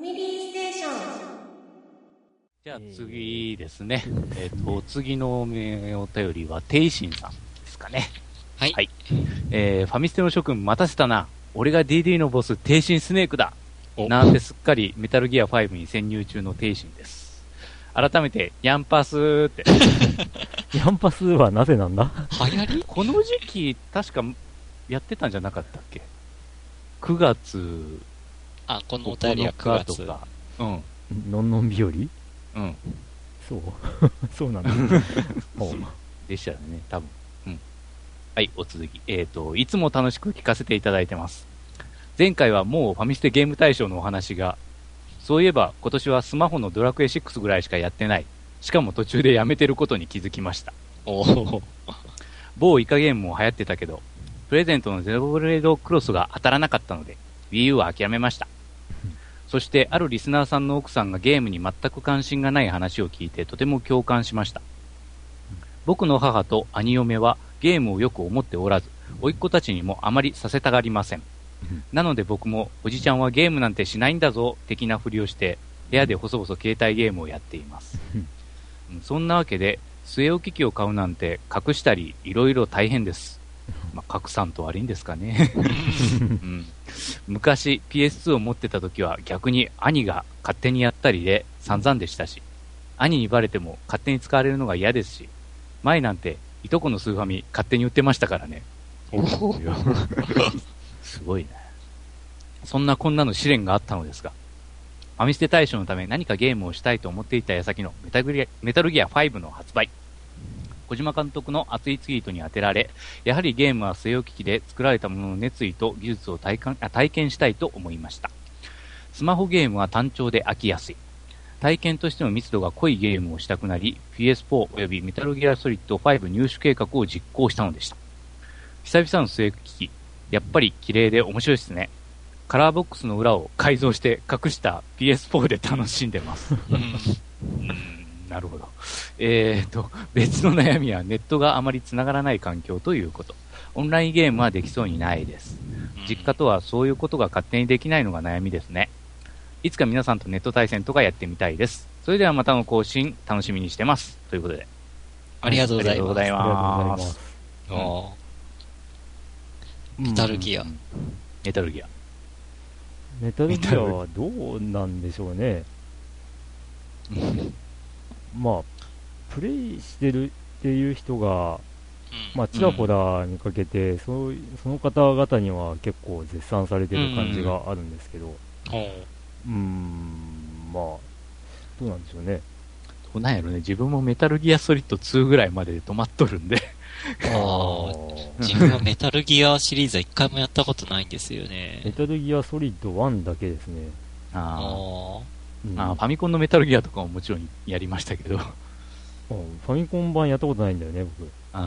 ァミリーステーション。じゃあ次ですね。次のお便りはていしんさんですかね。はい、はい、ファミステの諸君待たせたな。俺が DD のボスていしんスネークだ。なんてすっかりメタルギア5に潜入中のていしんです。改めてヤンパスってヤンパスはなぜなんだ。流行りこの時期確かやってたんじゃなかったっけ。9月あこのお便りは9月とか、うん、のんのん日和、うん、そうそうなんだでしたよね多分、うん、はいお続き、いつも楽しく聞かせていただいてます。前回はもうファミステゲーム大賞のお話が、そういえば今年はスマホのドラクエ6ぐらいしかやってない、しかも途中でやめてることに気づきました。お某イカゲームも流行ってたけどプレゼントのゼロブレードクロスが当たらなかったので WiiU は諦めました、うん、そしてあるリスナーさんの奥さんがゲームに全く関心がない話を聞いてとても共感しました、うん、僕の母と兄嫁はゲームをよく思っておらず、甥っ子たちにもあまりさせたがりません。なので僕もおじちゃんはゲームなんてしないんだぞ的なふりをして部屋で細々携帯ゲームをやっていますそんなわけで据え置き機を買うなんて隠したりいろいろ大変です、まあ、隠さんと悪いんですかね、うん、昔 PS2 を持ってた時は逆に兄が勝手にやったりで散々でしたし、兄にバレても勝手に使われるのが嫌ですし、前なんていとこのスーファミ勝手に売ってましたからね。おすごいね。そんなこんなの試練があったのですが、ファミステ大賞のため何かゲームをしたいと思っていた矢先のメタルギア5の発売。小島監督の熱いツイートに当てられ、やはりゲームは据え置き機で作られたものの熱意と技術を体験したいと思いました。スマホゲームは単調で飽きやすい。体験としての密度が濃いゲームをしたくなり、PS4 およびメタルギアソリッド5入手計画を実行したのでした。久々の据え置き機。やっぱり綺麗で面白いですね。カラーボックスの裏を改造して隠した PS4 で楽しんでますなるほど。別の悩みはネットがあまりつながらない環境ということ。オンラインゲームはできそうにないです。実家とはそういうことが勝手にできないのが悩みですね。いつか皆さんとネット対戦とかやってみたいです。それではまたの更新楽しみにしてますということで、ありがとうございます。ありがとうございます。あメタルギアはどうなんでしょうねまあプレイしてるっていう人がまあちらほら見かけて、うん、その方々には結構絶賛されてる感じがあるんですけど、うん、まあどうなんでしょうね。どうなんやろね。自分もメタルギアソリッド2ぐらいまでで止まっとるんであ自分はメタルギアシリーズは一回もやったことないんですよね。メタルギアソリッド1だけですね。ファミコンのメタルギアとかももちろんやりましたけどファミコン版やったことないんだよね僕。そ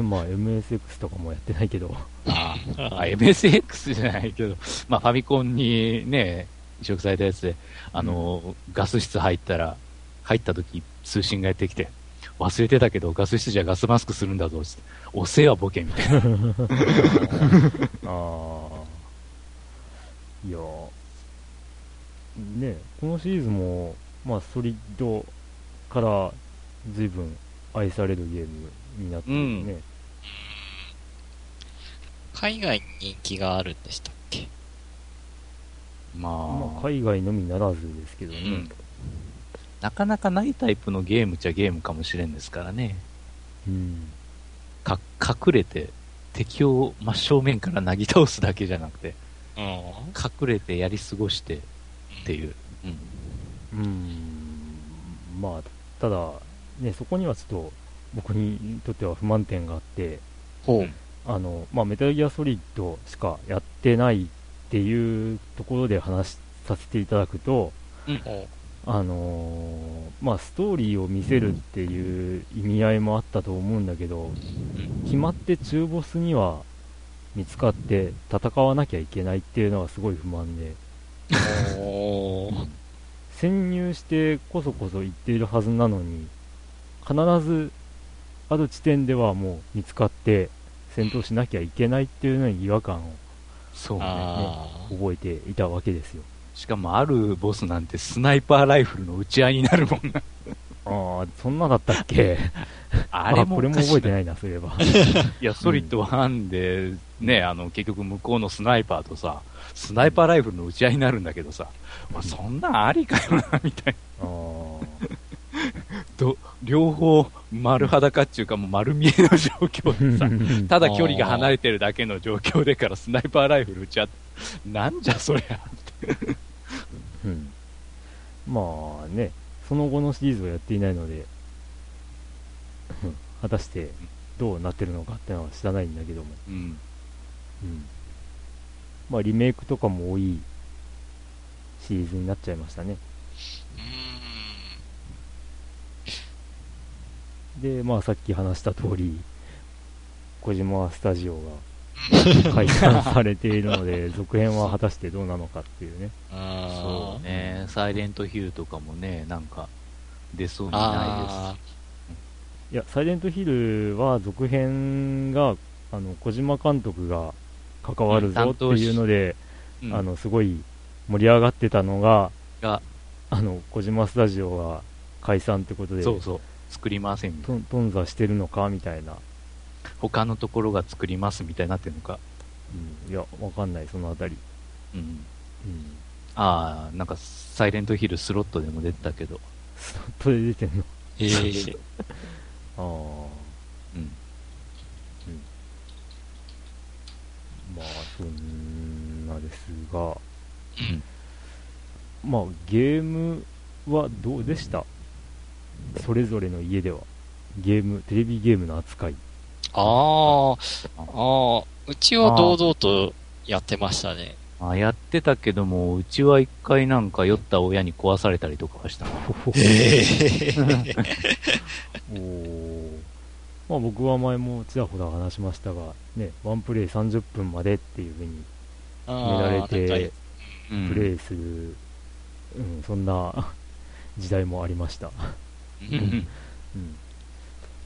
う、まあ、MSX とかもやってないけどMSX じゃないけど、まあ、ファミコンにね移植されたやつでガス室入った時通信がやってきて、忘れてたけどガス室じゃガスマスクするんだぞってお世話ボケみたいないやねこのシリーズもまあソリッドから随分愛されるゲームになってるね、うん、海外に人気があるんでしたっけ。まあ海外のみならずですけどね、うんなかなかないタイプのゲームっちゃゲームかもしれんですからね、うん、隠れて敵を真正面からなぎ倒すだけじゃなくて、うん、隠れてやり過ごしてっていう、うん、まあただ、ね、そこにはちょっと僕にとっては不満点があって、うんまあ、メタルギアソリッドしかやってないっていうところで話させていただくと、うんまあ、ストーリーを見せるっていう意味合いもあったと思うんだけど、決まって中ボスには見つかって戦わなきゃいけないっていうのはすごい不満で潜入してこそこそ行っているはずなのに、必ずある地点ではもう見つかって戦闘しなきゃいけないっていうのに違和感を、そうね、覚えていたわけですよ。しかもあるボスなんてスナイパーライフルの打ち合いになるもんなああ、そんなだったっけあれもこれも覚えてないな、そういえばいや、ソリッド1で、ね、結局向こうのスナイパーとさ、スナイパーライフルの打ち合いになるんだけどさ、まあ、そんなんありかよな、みたいな両方丸裸っていうか、もう丸見えの状況でさ、ただ距離が離れてるだけの状況でからスナイパーライフル打ち合って、なんじゃそりゃって、うん、まあね、その後のシリーズをやっていないので果たしてどうなってるのかってのは知らないんだけども、うんうん、まあリメイクとかも多いシリーズになっちゃいましたね。で、まあさっき話した通り小島スタジオが解散されているので続編は果たしてどうなのかっていうね。ああ、そうね、サイレントヒルとかもね、なんか出そうにないです。いや、サイレントヒルは続編が小島監督が関わるぞっていうので、うん、すごい盛り上がってたのが、小島スタジオが解散ってことで、そうそう、作りませんみたいな、頓挫してるのかみたいな、他のところが作りますみたいになってるのか、うん、いやわかんない、そのあたり、うんうん、ああ、なんかサイレントヒルスロットでも出てたけど、スロットで出てんの、ああ、うん、うん、まあそんなですが、うん、まあゲームはどうでした？それぞれの家ではゲーム、テレビゲームの扱い。うちは堂々とやってましたね。あ、やってたけども、うちは一回なんか酔った親に壊されたりとかした。まあ、僕は前もちらほら話しましたが、ね、ワンプレイ30分までっていう風に決められてプレイする、うん、そんな時代もありました、うん、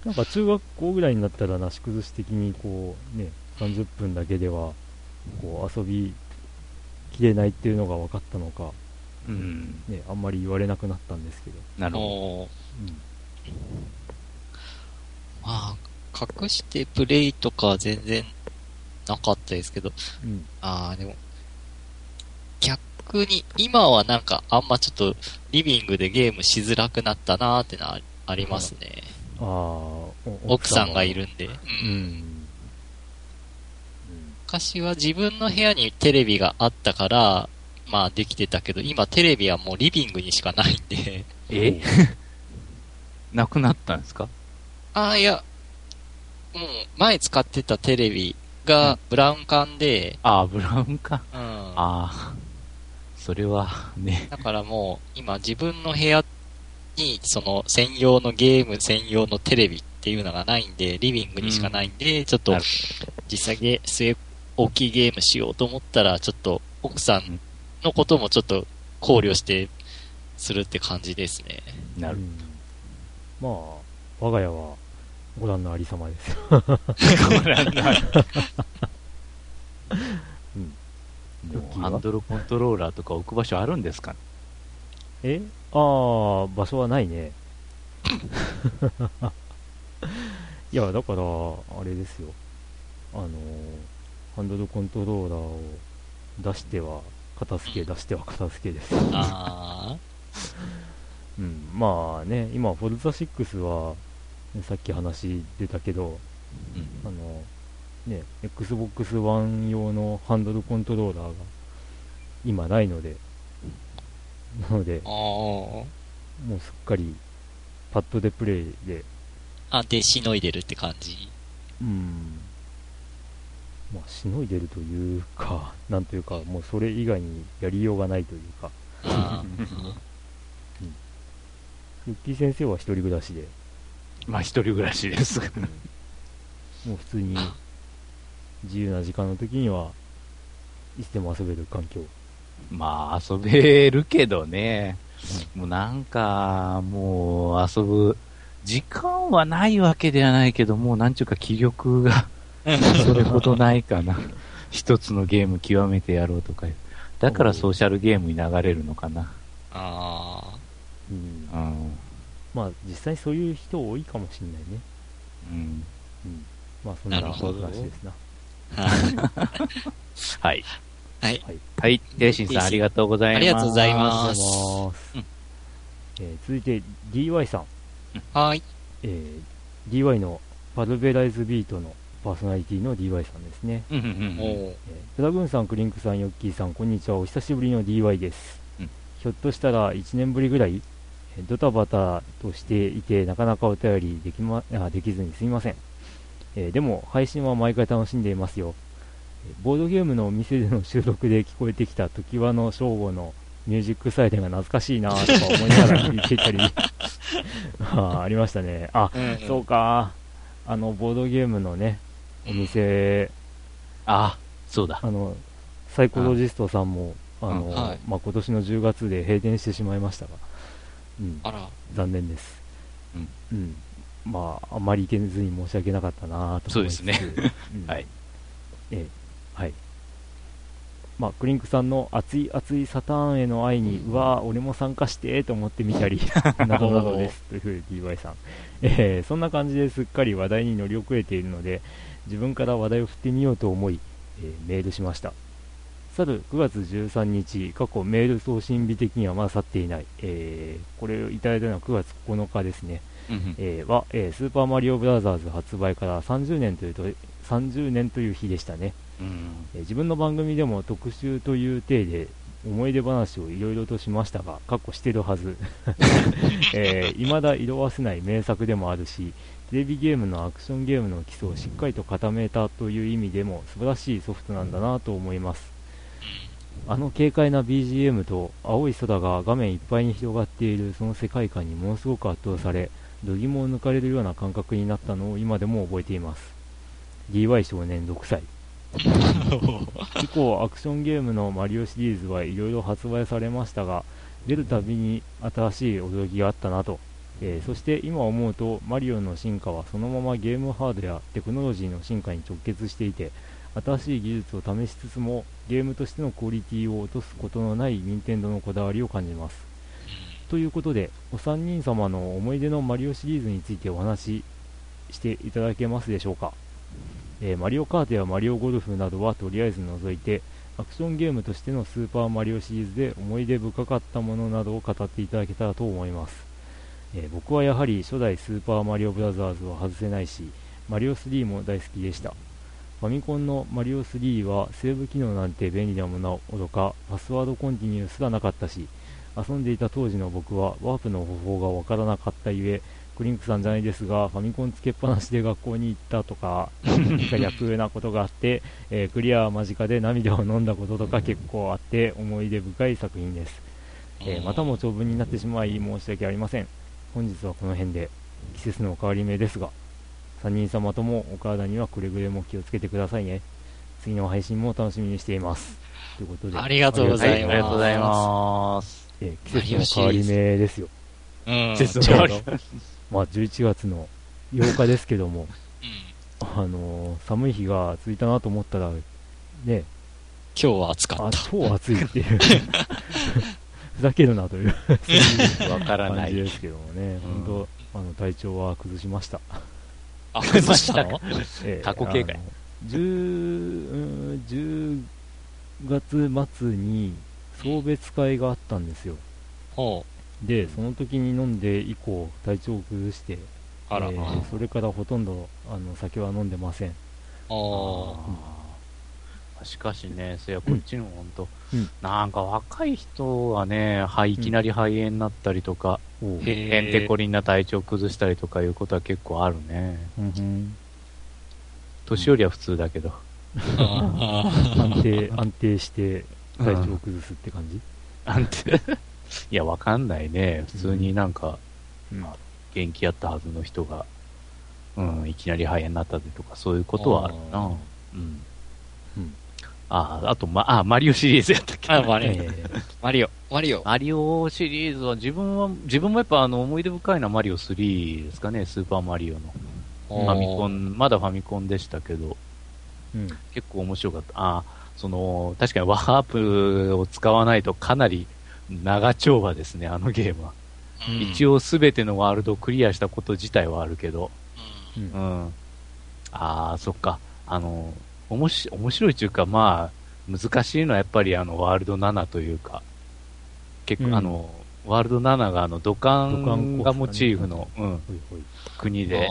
なんか中学校ぐらいになったらなし崩し的にこう、ね、30分だけではこう遊びきれないっていうのが分かったのか、うんね、あんまり言われなくなったんですけど。なるほど、うん、まあ、隠してプレイとかは全然なかったですけど、うん、でも、逆に今はなんかあんまちょっとリビングでゲームしづらくなったなーってのはありますね。奥さんがいるんで、うんうん。昔は自分の部屋にテレビがあったから、まあできてたけど、今テレビはもうリビングにしかないんで。なくなったんですか？いや、もう前使ってたテレビがブラウン管で、うん、ブラウン管、うん、それはね、だからもう今自分の部屋にその専用のゲーム専用のテレビっていうのがないんで、リビングにしかないんで、うん、ちょっと実際末大きいゲームしようと思ったら、ちょっと奥さんのこともちょっと考慮してするって感じですね。なるほど。まあ我が家はご覧のありさまですご覧のあり、うん、もうハンドルコントローラーとか置く場所あるんですかね？場所はないねいやだからあれですよ、ハンドルコントローラーを出しては片付け、出しては片付けですうん、まあね、今フォルザ6は、ね、さっき話出たけど、うん、ね、XBOX ONE 用のハンドルコントローラーが今ないので、もうすっかりパッドでプレイで、でしのいでるって感じ。うん、まあしのいでるというか、なんというか、もうそれ以外にやりようがないというか。ルッキー先生は一人暮らしで、まあ一人暮らしですもう普通に自由な時間の時にはいつでも遊べる環境。まあ遊べるけどね、もうなんかもう遊ぶ時間はないわけではないけど、もうなんちゅうか気力がそれほどないかな一つのゲーム極めてやろうとか、だからソーシャルゲームに流れるのかな。あ、うん、あ、まあ実際そういう人多いかもしれないね。うん、うん、まあそんな話ですな。はいはいはい、ていしんさんありがとうございます。ありがとうございます。続いて DY さん。はい。DY のパルベライズビートのパーソナリティの DY さんですね。うんうんうん。ドラグンさん、クリンクさん、ヨッキーさん、こんにちは。お久しぶりの DY です。うん、ひょっとしたら1年ぶりぐらいドタバタとしていてなかなかお便りできずにすみません。でも配信は毎回楽しんでいますよ。ボードゲームのお店での収録で聞こえてきたときわのショーゴのミュージックサイレンが懐かしいなぁとか思いながら聞いていたりありましたね。あ、うん、そうか、あのボードゲームのねお店、あ、そうだ、あのサイコロジストさんもあの、はい、まあ、今年の10月で閉店してしまいましたが、うん、あら残念です、うんうん、まああんまり行けずに申し訳なかったなぁと思いつつ、そうですね、うん、はい、はい、まあ、クリンクさんの熱い熱いサターンへの愛に、うわ俺も参加してと思ってみたりなどなどですというふうに DY さん、そんな感じですっかり話題に乗り遅れているので自分から話題を振ってみようと思い、メールしました。去る9月13日過去メール送信日的にはまだ去っていない、これをいただいたのは9月9日ですねは、スーパーマリオブラザーズ発売から30年という日でしたね。自分の番組でも特集という体で思い出話をいろいろとしましたが、かっこしてるはず未だ色褪せない名作でもあるし、テレビゲームのアクションゲームの基礎をしっかりと固めたという意味でも素晴らしいソフトなんだなと思います。あの軽快な BGM と青い空が画面いっぱいに広がっているその世界観にものすごく圧倒され、度肝を抜かれるような感覚になったのを今でも覚えています。 DY 少年6歳。以降アクションゲームのマリオシリーズはいろいろ発売されましたが、出るたびに新しい驚きがあったなと、そして今思うとマリオの進化はそのままゲームハードやテクノロジーの進化に直結していて、新しい技術を試しつつもゲームとしてのクオリティを落とすことのない任天堂のこだわりを感じます。ということでお三人様の思い出のマリオシリーズについてお話ししていただけますでしょうか。マリオカートやマリオゴルフなどはとりあえず除いて、アクションゲームとしてのスーパーマリオシリーズで思い出深かったものなどを語っていただけたらと思います。僕はやはり初代スーパーマリオブラザーズは外せないし、マリオ3も大好きでした。ファミコンのマリオ3はセーブ機能なんて便利なものなのか、パスワードコンティニューすらなかったし、遊んでいた当時の僕はワープの方法がわからなかったゆえ、クリンクさんじゃないですがファミコンつけっぱなしで学校に行ったとか逆なことがあって、クリア間近で涙を飲んだこととか結構あって思い出深い作品です、またも長文になってしまい申し訳ありません。本日はこの辺で、季節の変わり目ですが3人様ともお体にはくれぐれも気をつけてくださいね。次の配信も楽しみにしていますということで、ありがとうございます。季節の変わり目ですよ。季節の変わり目まあ、11月の8日ですけども、寒い日が続いたなと思ったら、ね、今日は暑かった、超暑いっていうふざけるなというわからない感じですけどもね、本当体調は崩しました。あ、崩したの過去警戒、10月末に送別会があったんですよ。ほうで、その時に飲んで以降体調を崩して、それからほとんど酒は飲んでません。しかしね、そやこっちの本当、なんか若い人はね、いきなり肺炎になったりとか、へんてこりんな体調崩したりとかいうことは結構あるね。年寄りは普通だけど、安定して体調を崩すって感じ。安定。いや、わかんないね。普通になんか、元気やったはずの人が、いきなり肺炎になったりとか、そういうことはあるな。あと、マリオシリーズやったっけ。マリオシリーズは、自分もやっぱ思い出深いのはマリオ3ですかね、スーパーマリオの。ファミコン、まだファミコンでしたけど、結構面白かった。その確かにワープを使わないとかなり長丁場ですね、あのゲームは。うん、一応すべてのワールドをクリアしたこと自体はあるけど、うんうん、あーそっか、面白いというか、まあ難しいのはやっぱりワールド7というか、結構、うん、ワールド7が土管がモチーフの、うん、国で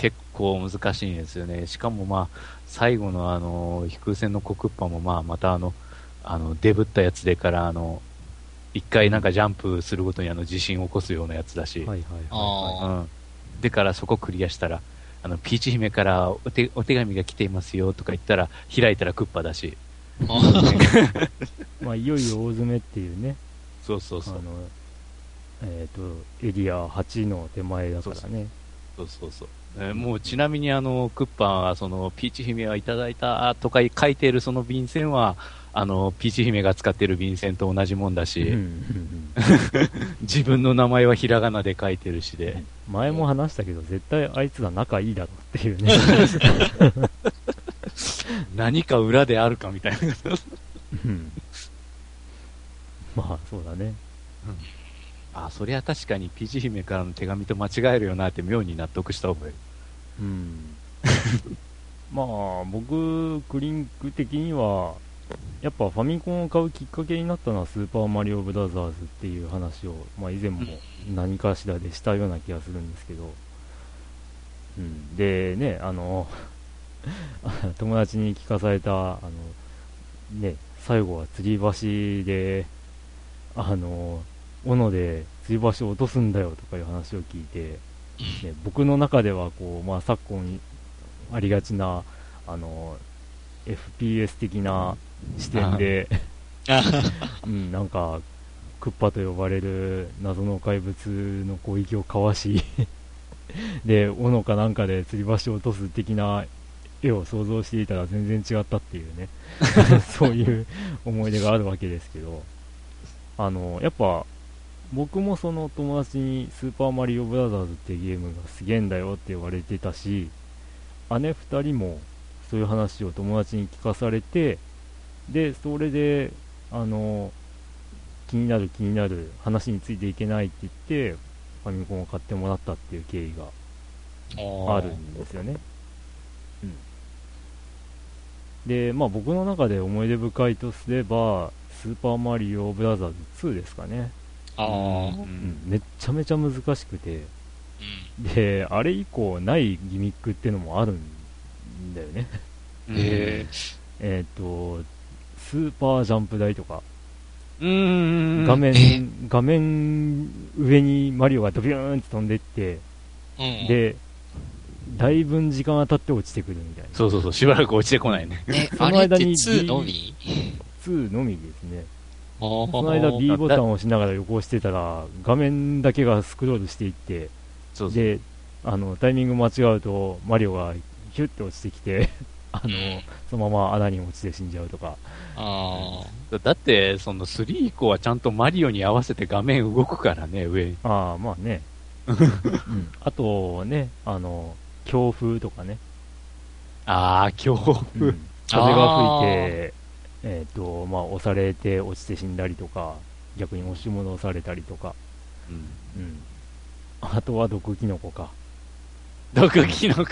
結構難しいんですよね。しかもまあ最後の飛空船のコクッパもまあまたデブったやつでから一回なんかジャンプするごとに地震を起こすようなやつだし、はいはいはいはい、うん、でからそこクリアしたらピーチ姫からお手紙が来ていますよとか言ったら開いたらクッパだしまあいよいよ大詰めっていうね。そうそうそう、エリア8の手前だからね。そうそうそう、もうちなみにクッパはそのピーチ姫はいただいたとか書いているその便箋はピーチ姫が使っている便箋と同じもんだし、うんうんうん、自分の名前はひらがなで書いてるしで、前も話したけど絶対あいつら仲いいだろっていうね何か裏であるかみたいな、うん、まあそうだね、うん、あそりゃ確かにピーチ姫からの手紙と間違えるよなって妙に納得した覚え、うん、まあ僕クリンク的にはやっぱファミコンを買うきっかけになったのはスーパーマリオブラザーズっていう話を、まあ、以前も何かしらでしたような気がするんですけど、うん、でね友達に聞かされたね、最後は吊り橋で斧で吊り橋を落とすんだよとかいう話を聞いて、ね、僕の中ではこう、まあ、昨今ありがちなFPS 的な視点で、うん、なんかクッパと呼ばれる謎の怪物の攻撃をかわしで斧かなんかで吊り橋を落とす的な絵を想像していたら全然違ったっていうねそういう思い出があるわけですけど、やっぱ僕もその友達にスーパーマリオブラザーズってゲームがすげえんだよって言われてたし、姉2人もそういう話を友達に聞かされて、でそれで気になる話についていけないって言ってファミコンを買ってもらったっていう経緯があるんですよね、うん、でまあ僕の中で思い出深いとすればスーパーマリオブラザーズ2ですかね。あ、うん、めっちゃめちゃ難しくて、であれ以降ないギミックってのもあるんだよねスーパージャンプ台とか、画面上にマリオがドビューンって飛んでって、うん、でだいぶ時間が経って落ちてくるみたいな。そうそうそう、しばらく落ちてこないねその間に 2のみ2のみですね。その間 B ボタンを押しながら横押してたら画面だけがスクロールしていって、そうそうでタイミング間違うとマリオがヒュッて落ちてきてそのまま穴に落ちて死んじゃうとか。あだってその3以降はちゃんとマリオに合わせて画面動くからね、上。ああまあね、うん、あとね強風とかね。ああ強風、うん、風が吹いてまあ押されて落ちて死んだりとか、逆に押し戻されたりとか、うんうん、あとは毒キノコか。毒キノコ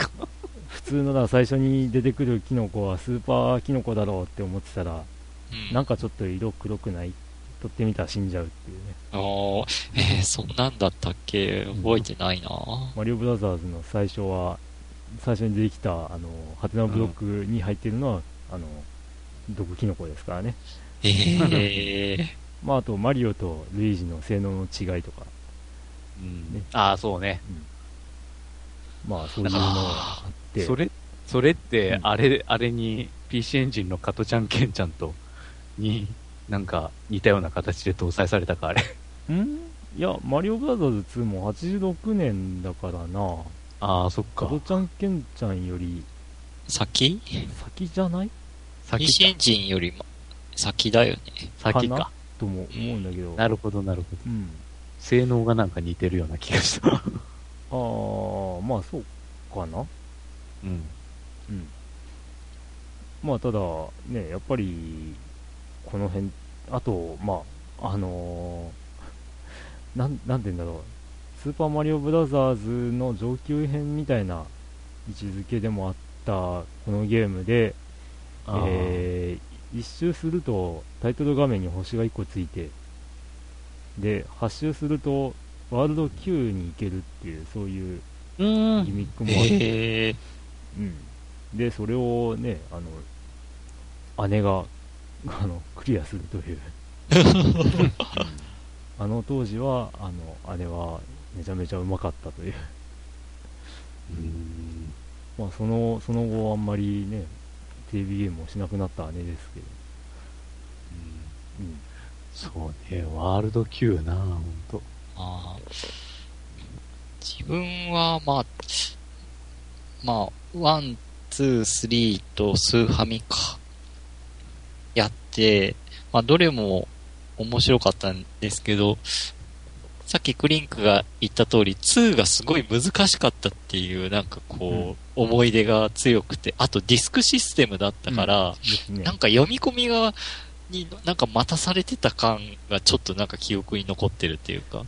普通の最初に出てくるキノコはスーパーキノコだろうって思ってたら、うん、なんかちょっと色黒くない？取ってみたら死んじゃうっていうね。そんなんだったっけ？覚えてないな、うん、マリオブラザーズの最初に出てきたハテナブロックに入ってるのは、うん、毒キノコですからね。まああとマリオとルイージの性能の違いとか、うんね、ああそうね、うん、まあそういうのがそれってあれに PC エンジンの加トちゃんケンちゃんとになんか似たような形で搭載されたかあれんいやマリオブラザーズ2も86年だからな。ああそっか、加トちゃんケンちゃんより先じゃない？PC エンジンよりも先だよね。先かとも思うんだけど、なるほどなるほど、うん、性能がなんか似てるような気がしたああまあそうかな、うんうん、まあただね、やっぱりこの辺、あとまあなんて言うんだろう、スーパーマリオブラザーズの上級編みたいな位置づけでもあったこのゲームで、1周するとタイトル画面に星が1個ついて、で8周するとワールド9に行けるっていう、そういうギミックもあって、うん、でそれをね、姉がクリアするという当時は姉はめちゃめちゃうまかったという、まあ、その後あんまりねテレビゲームをしなくなった姉ですけど、そうね、ワールド級な、ほんと。ああ、自分はまあワン、ツー、スリーとスーファミかやって、まあどれも面白かったんですけど、さっきクリンクが言った通り、2がすごい難しかったっていう、なんかこう、思い出が強くて、あとディスクシステムだったから、なんか読み込みが、なんか待たされてた感がちょっとなんか記憶に残ってるっていうか、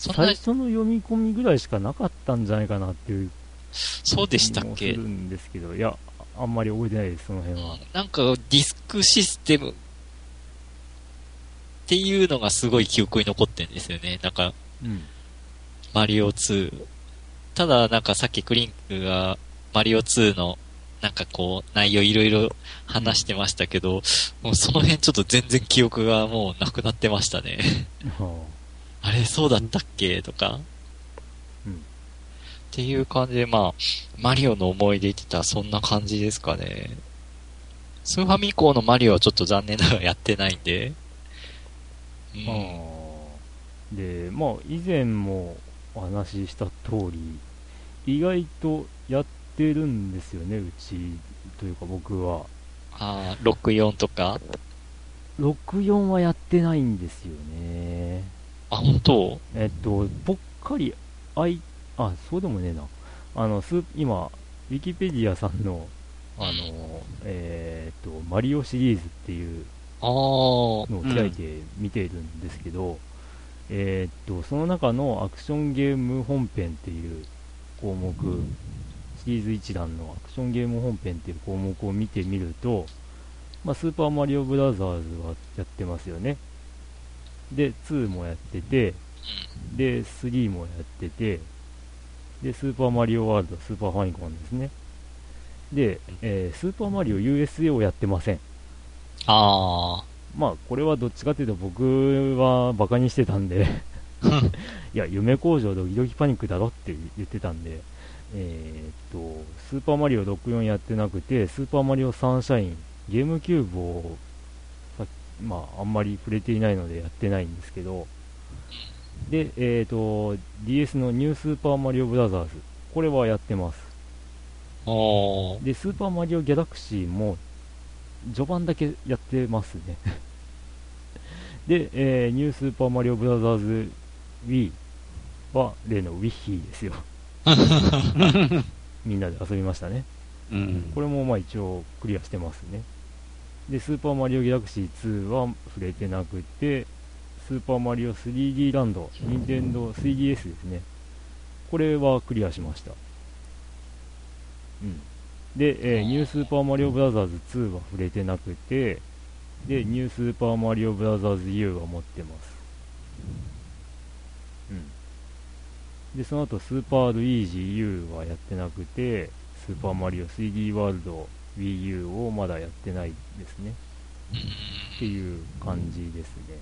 最初の読み込みぐらいしかなかったんじゃないかなっていう。そうでしたっけ？するんですけど、いやあんまり覚えてないです、その辺は。なんかディスクシステムっていうのがすごい記憶に残ってるんですよね、なんか、マリオ2。ただなんかさっきクリンクがマリオ2のなんかこう内容いろいろ話してましたけど、もうその辺ちょっと全然記憶がもうなくなってましたねあれそうだったっけとか、っていう感じで、まあマリオの思い出って言ったらそんな感じですかね。スーファミ以降のマリオはちょっと残念ながらやってないんで、でまあ以前もお話しした通り、意外とやってるんですよね、うちというか僕は。ああ、64とか64はやってないんですよね。あ、本当？ぽっかりあ、そうでもねえな。今ウィキペディアさんのマリオシリーズっていうのを開いて見ているんですけど、その中のアクションゲーム本編っていう項目、シリーズ一覧のアクションゲーム本編っていう項目を見てみると、まあ、スーパーマリオブラザーズはやってますよね。で、2もやってて、で、3もやってて、で、スーパーマリオワールド、スーパーファミコンですね。で、スーパーマリオ USA をやってません。まあ、これはどっちかというと僕はバカにしてたんでいや、夢工場ドキドキパニックだろって言ってたんで、スーパーマリオ64やってなくて、スーパーマリオサンシャイン、ゲームキューブをまああんまり触れていないのでやってないんですけど、で、DS のニュースーパーマリオブラザーズ、これはやってます。で、スーパーマリオギャラクシーも序盤だけやってますねで、ニュースーパーマリオブラザーズ Wii は例の WiiU ですよみんなで遊びましたね、これもまあ一応クリアしてますね。で、スーパーマリオギャラクシー2は触れてなくて、スーパーマリオ 3D ランド、Nintendo 3DS ですね、これはクリアしました。で、ニュースーパーマリオブラザーズ2は触れてなくて、で、ニュースーパーマリオブラザーズ U は持ってます。で、その後スーパールイージ U はやってなくて、スーパーマリオ 3D ワールド WiiU をまだやってないですね。っていう感じですね。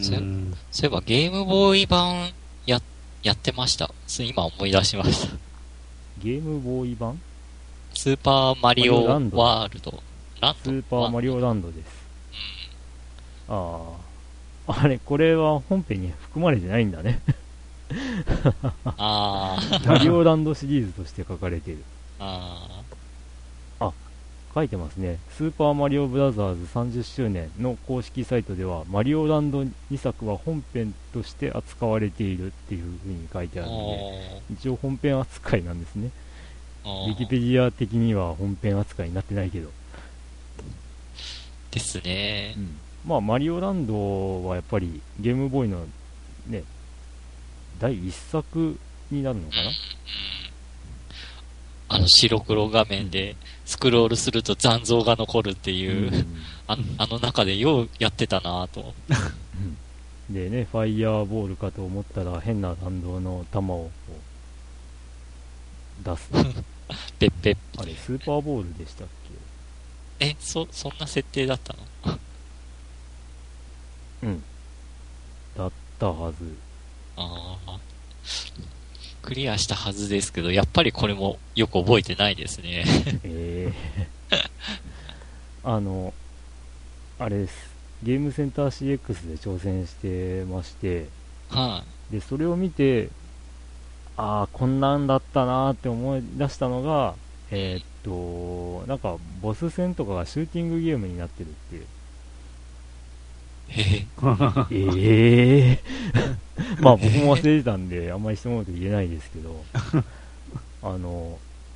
そういえばゲームボーイ版やってました。今思い出しました。ゲームボーイ版？スーパーマリオワールド。スーパーマリオランドです。あれ、これは本編に含まれてないんだね。マリオランドシリーズとして書かれている。書いてますね。スーパーマリオブラザーズ30周年の公式サイトでは、マリオランド2作は本編として扱われているっていう風に書いてあるので、一応本編扱いなんですね。ウィキペディア的には本編扱いになってないけどですね、うん、まあマリオランドはやっぱりゲームボーイのね第一作になるのかな、うん、あの白黒画面でスクロールすると残像が残るっていう、うん、あの中でようやってたなとでねファイヤーボールかと思ったら変な弾道の球を出すペッペッあれスーパーボールでしたっけ、そんな設定だったのうんだったはず、クリアしたはずですけどやっぱりこれもよく覚えてないですねあれですゲームセンター CX で挑戦してまして、はあ、でそれを見てこんなんだったなって思い出したのがなんかボス戦とかがシューティングゲームになってるっていうまあ僕も忘れてたんであんまりしてもらうと言えないですけど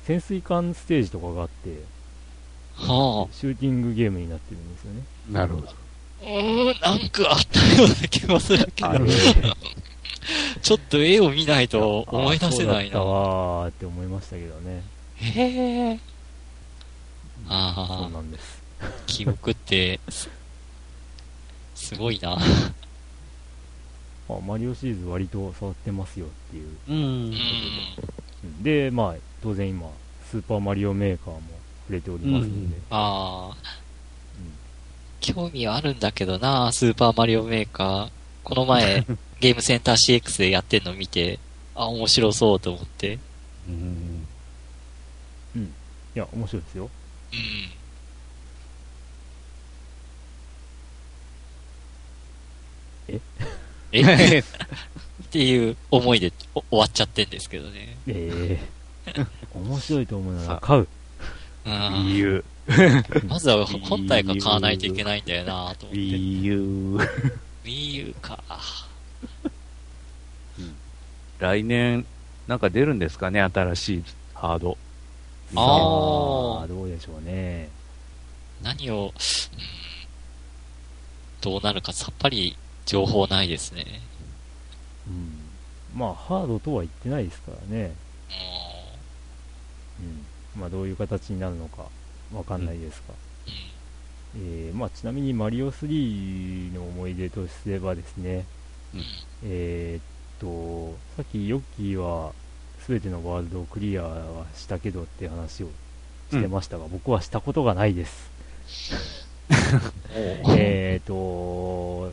潜水艦ステージとかがあって、はあ、シューティングゲームになってるんですよね。なるほど。なんかあったような気がするけどちょっと絵を見ないと思い出せないな。そうだったわーって思いましたけどね。へえ。ああ。そうなんです。記憶ってすごいな。マリオシリーズ割と触ってますよっていう。で、まあ当然今スーパーマリオメーカーも触れておりますので。ああ。興味はあるんだけどな、スーパーマリオメーカー。この前、ゲームセンター CX でやってんの見て、面白そうと思って。うん。いや、面白いですよ。うん。っていう思いで終わっちゃってんですけどね。面白いと思うなら買う。WiiU まずは本体が買わないといけないんだよなと思って WiiU か、うん、来年なんか出るんですかね、新しいハード。どうでしょうね。何を、どうなるかさっぱり情報ないですね、まあハードとは言ってないですからね。まあ、どういう形になるのかわかんないですが、まあ、ちなみにマリオ3の思い出とすればですね、さっきヨッキーは全てのワールドをクリアはしたけどって話をしてましたが、僕はしたことがないです1278を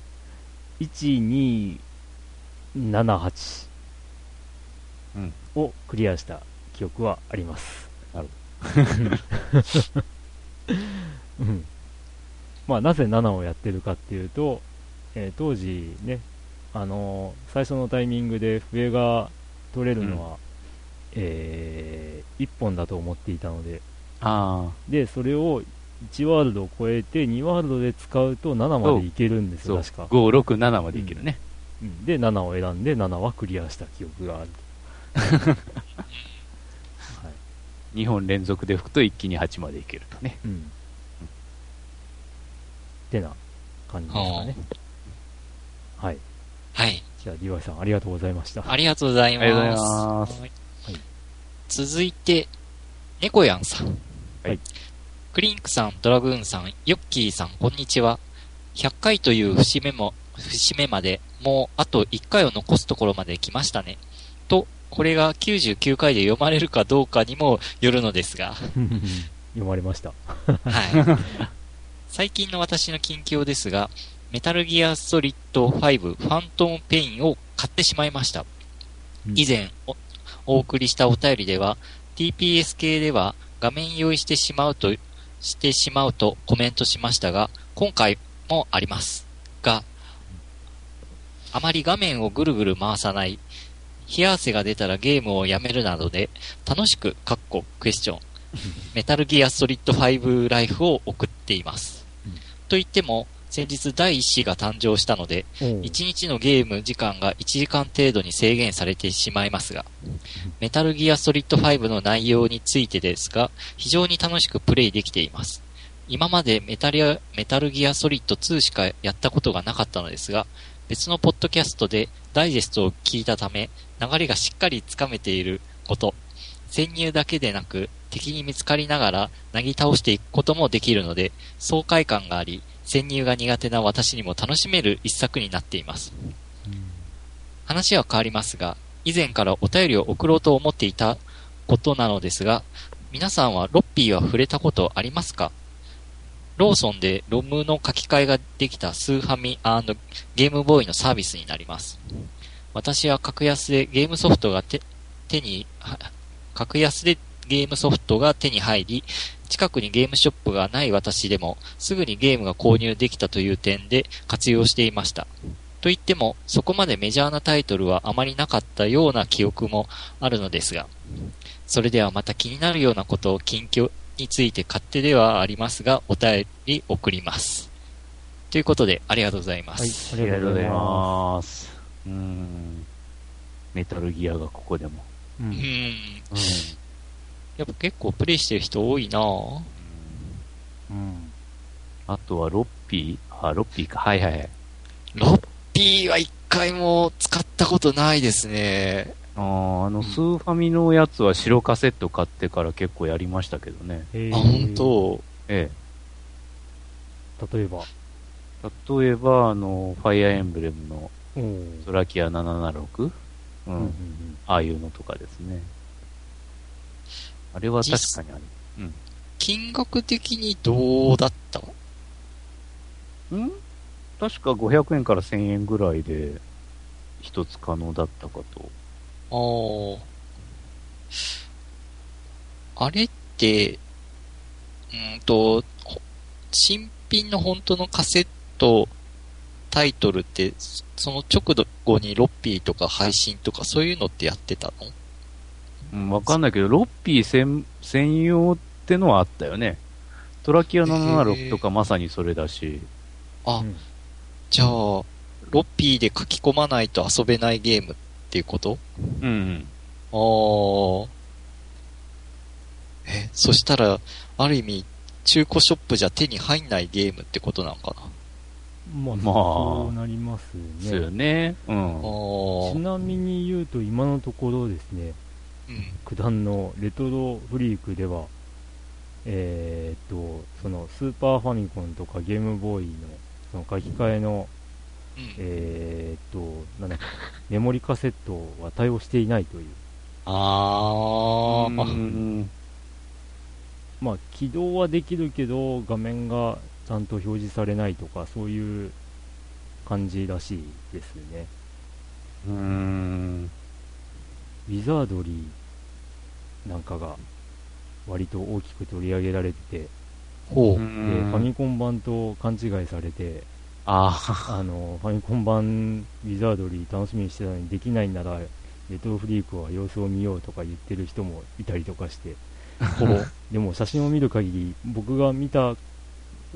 クリアした記憶はあります。まあ、なぜ7をやってるかっていうと、当時ね、最初のタイミングで笛が取れるのは、1本だと思っていたので、でそれを1ワールドを超えて2ワールドで使うと7までいけるんですよ。確か5、6、7までいけるね、で7を選んで7はクリアした記憶がある2本連続で吹くと一気に8までいけるとね、ってな感じですかね。はい、はい、じゃあDYさんありがとうございました。ありがとうございます。続いて猫やんさん、クリンクさん、ドラグーンさん、ヨッキーさん、こんにちは。100回という節目までもうあと1回を残すところまで来ましたねと、これが99回で読まれるかどうかにもよるのですが読まれました、最近の私の近況ですが、メタルギアソリッド5ファントムペインを買ってしまいました。以前 お送りしたお便りでは TPS 系では画面用意してしまうとコメントしましたが、今回もありますが、あまり画面をぐるぐる回さない、冷や汗が出たらゲームをやめるなどで楽しくクエスチョンメタルギアソリッド5ライフを送っています、と言っても先日第1子が誕生したので、1日のゲーム時間が1時間程度に制限されてしまいますが、メタルギアソリッド5の内容についてですが、非常に楽しくプレイできています。今までメタルギアソリッド2しかやったことがなかったのですが、別のポッドキャストでダイジェストを聞いたため、流れがしっかりつかめていること、潜入だけでなく敵に見つかりながらなぎ倒していくこともできるので、爽快感があり、潜入が苦手な私にも楽しめる一作になっています。話は変わりますが、以前からお便りを送ろうと思っていたことなのですが、皆さんはロッピーは触れたことありますか？ローソンでロムの書き換えができたスーファミ&ゲームボーイのサービスになります。私は格安でゲームソフトが手に入り、近くにゲームショップがない私でもすぐにゲームが購入できたという点で活用していました。といってもそこまでメジャーなタイトルはあまりなかったような記憶もあるのですが、それではまた気になるようなことを近況について勝手ではありますがお便り送りますということで、ありがとうございます。はい、ありがとうございます。メタルギアがここでもやっぱ結構プレイしてる人多いなぁ。あとはロッピーか。はいはいはい。ロッピーは一回も使ったことないですね。スーファミのやつは白カセット買ってから結構やりましたけどね。あ、本当。ええ。例えば、ファイアーエンブレムのソラキア776。ああいうのとかですね。あれは確かにある。金額的にどうだった？確か500円から1000円ぐらいで一つ可能だったかと。あれって新品の本当のカセットタイトルってその直後にロッピーとか配信とかそういうのってやってたの？わかんないけど、ロッピー専用ってのはあったよね。トラキア776とかまさにそれだし。じゃあ、ロッピーで書き込まないと遊べないゲームっていうこと？そしたら、ある意味、中古ショップじゃ手に入んないゲームってことなのかな？そうなりますね。そうよね。ちなみに言うと、今のところですね、九段のレトロフリークでは、そのスーパーファミコンとかゲームボーイの、 その書き換えの、メモリカセットは対応していないという。起動はできるけど画面がちゃんと表示されないとかそういう感じらしいですね。ウィザードリーなんかが割と大きく取り上げられてて、ファミコン版と勘違いされて、ファミコン版ウィザードリー楽しみにしてたのにできないならレトロフリークは様子を見ようとか言ってる人もいたりとかしてでも写真を見る限り、僕が見た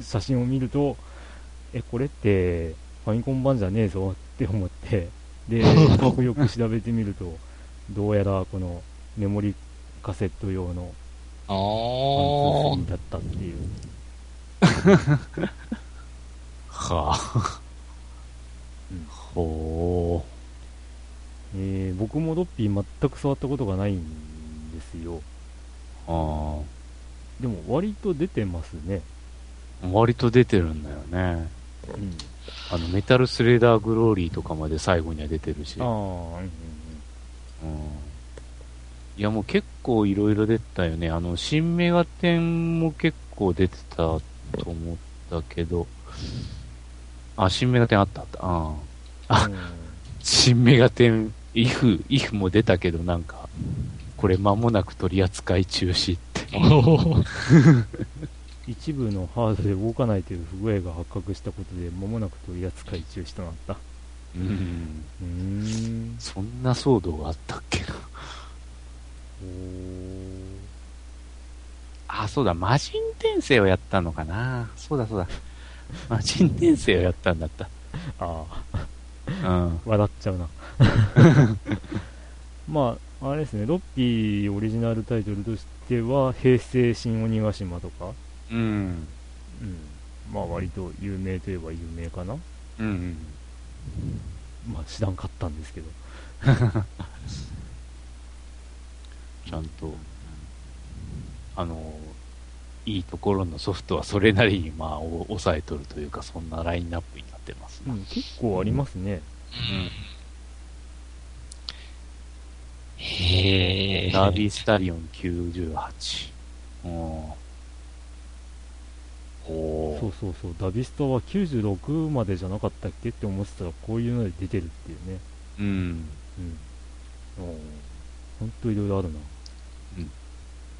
写真を見るとこれってファミコン版じゃねえぞって思って、でよく調べてみるとどうやらこのメモリカセット用の123だったっていう。僕もロッピー全く触ったことがないんですよ。でも割と出てますね。割と出てるんだよね。メタルスレーダーグローリーとかまで最後には出てるし。いやもう結構いろいろ出てたよね。新メガテンも結構出てたと思ったけど、新メガテンあった。新メガテンイフも出たけど、なんかこれ間もなく取り扱い中止って一部のハードで動かないという不具合が発覚したことで間もなく取り扱い中止となった。そんな騒動があったっけな。そうだ、魔人転生をやったのかな。そうだそうだ。あ、新年生をやったんだった。ああ、うん、笑っちゃうな。まああれですね、ロッピーオリジナルタイトルとしては平成新鬼ヶ島とか、うん、うん、まあ割と有名といえば有名かな。うん、うん、まあ知らんかったんですけど。ちゃんといいところのソフトはそれなりにまあ抑えとるというか、そんなラインナップになってます、ね、うん、結構ありますね、うん、へえ。ダービースタリオン98、うん、おお、そうそうそう、ダビスタは96までじゃなかったっけって思ってたら、こういうので出てるっていうね。うんうん、うん、ほんといろいろあるな。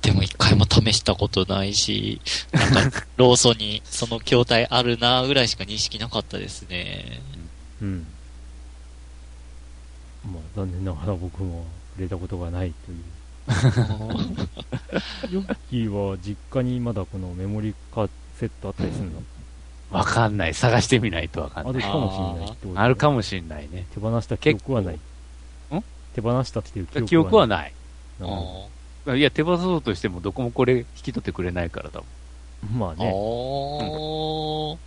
でも一回も試したことないし、なんかローソンにその筐体あるなぐらいしか認識なかったですね。うん。まあ残念ながら僕も触れたことがないという。ヨッキーは実家にまだこのメモリカセットあったりするの？わかんない。探してみないとわかんない。あるかもしれないってことね。あるかもしれないね。手放した記憶はない。手放したっていう記憶はない。いや、手放そうとしてもどこもこれ引き取ってくれないからだもん。まあね。おー、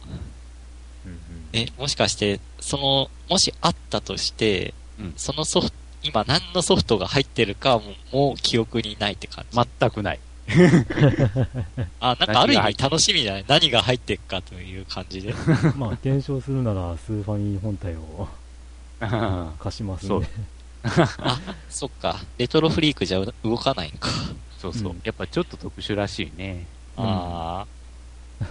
うんうん、え、もしかしてそのもしあったとして、うん、そのソフト今何のソフトが入ってるかもう記憶にないって感じ。全くない。あ、なんかある意味楽しみじゃない、何が入ってるかという感じで。まあ検証するならスーファミ本体を貸しますね。あ、そっか、レトロフリークじゃ動かないんか。そうそう、うん、やっぱちょっと特殊らしいね。ああ、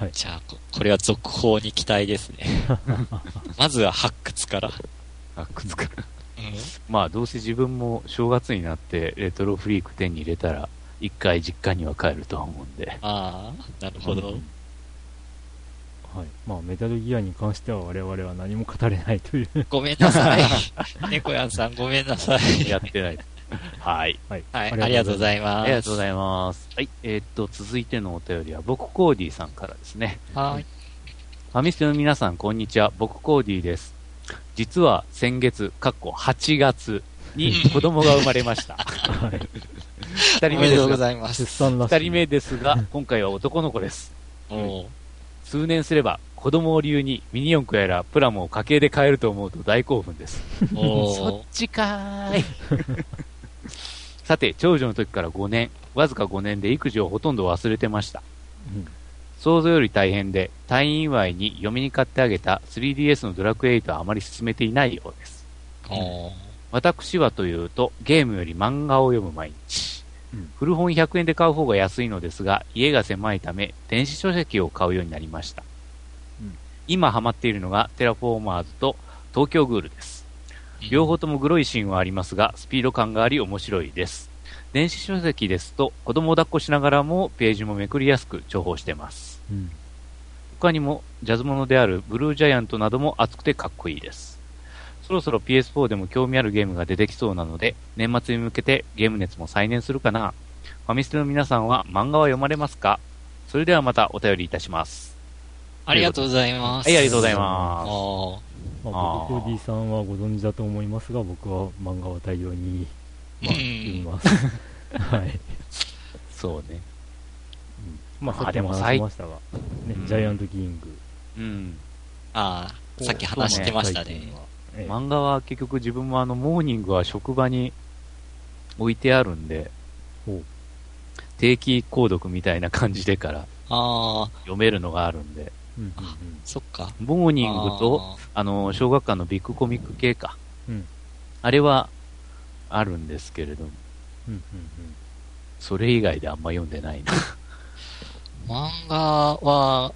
はい、じゃあ これは続報に期待ですね。まずは発掘から。発掘から。うん、まあどうせ自分も正月になってレトロフリーク手に入れたら一回実家には帰るとは思うんで。ああ、なるほど、うん、はい、まあメタルギアに関しては我々は何も語れないという。ごめんなさい。猫やんさんごめんなさい。やってない。はい、はい、はい、ありがとうございます。ありがとうございます。はい、続いてのお便りは僕コーディさんからですね。はい。ファミステの皆さんこんにちは、僕コーディです。実は先月（8月）に子供が生まれました。はい。2人目ですが今回は男の子です。おお。数年すれば子供を理由にミニ四駆やらプラモを家計で買えると思うと大興奮です。そっちかーい。さて、長女の時から5年、わずか5年で育児をほとんど忘れてました、うん、想像より大変で、退院祝いに嫁に買ってあげた 3DS のドラクエ8はあまり進めていないようです。私はというとゲームより漫画を読む毎日。古本100円で買う方が安いのですが、家が狭いため電子書籍を買うようになりました、うん、今ハマっているのがテラフォーマーズと東京グールです、うん、両方ともグロいシーンはありますがスピード感があり面白いです。電子書籍ですと子供を抱っこしながらもページもめくりやすく重宝してます、うん、他にもジャズものであるブルージャイアントなども熱くてかっこいいです。そろそろ PS4 でも興味あるゲームが出てきそうなので、年末に向けてゲーム熱も再燃するかな。ファミステの皆さんは漫画は読まれますか？それではまたお便りいたします。ありがとうございます。はい、ありがとうございます。僕と D さんはご存知だと思いますが、僕は漫画は大量に読みます。はい。そうね。うん、まあ、さっきも話しましたが、ね、うん、ジャイアントキリング。うん。ああ、さっき話してましたね。漫画は結局自分もモーニングは職場に置いてあるんで、定期購読みたいな感じでから読めるのがあるんで、うんうんうん、そっか、モーニングと小学館のビッグコミック系か、うん、あれはあるんですけれども、うんうんうん、それ以外であんま読んでないな。漫画は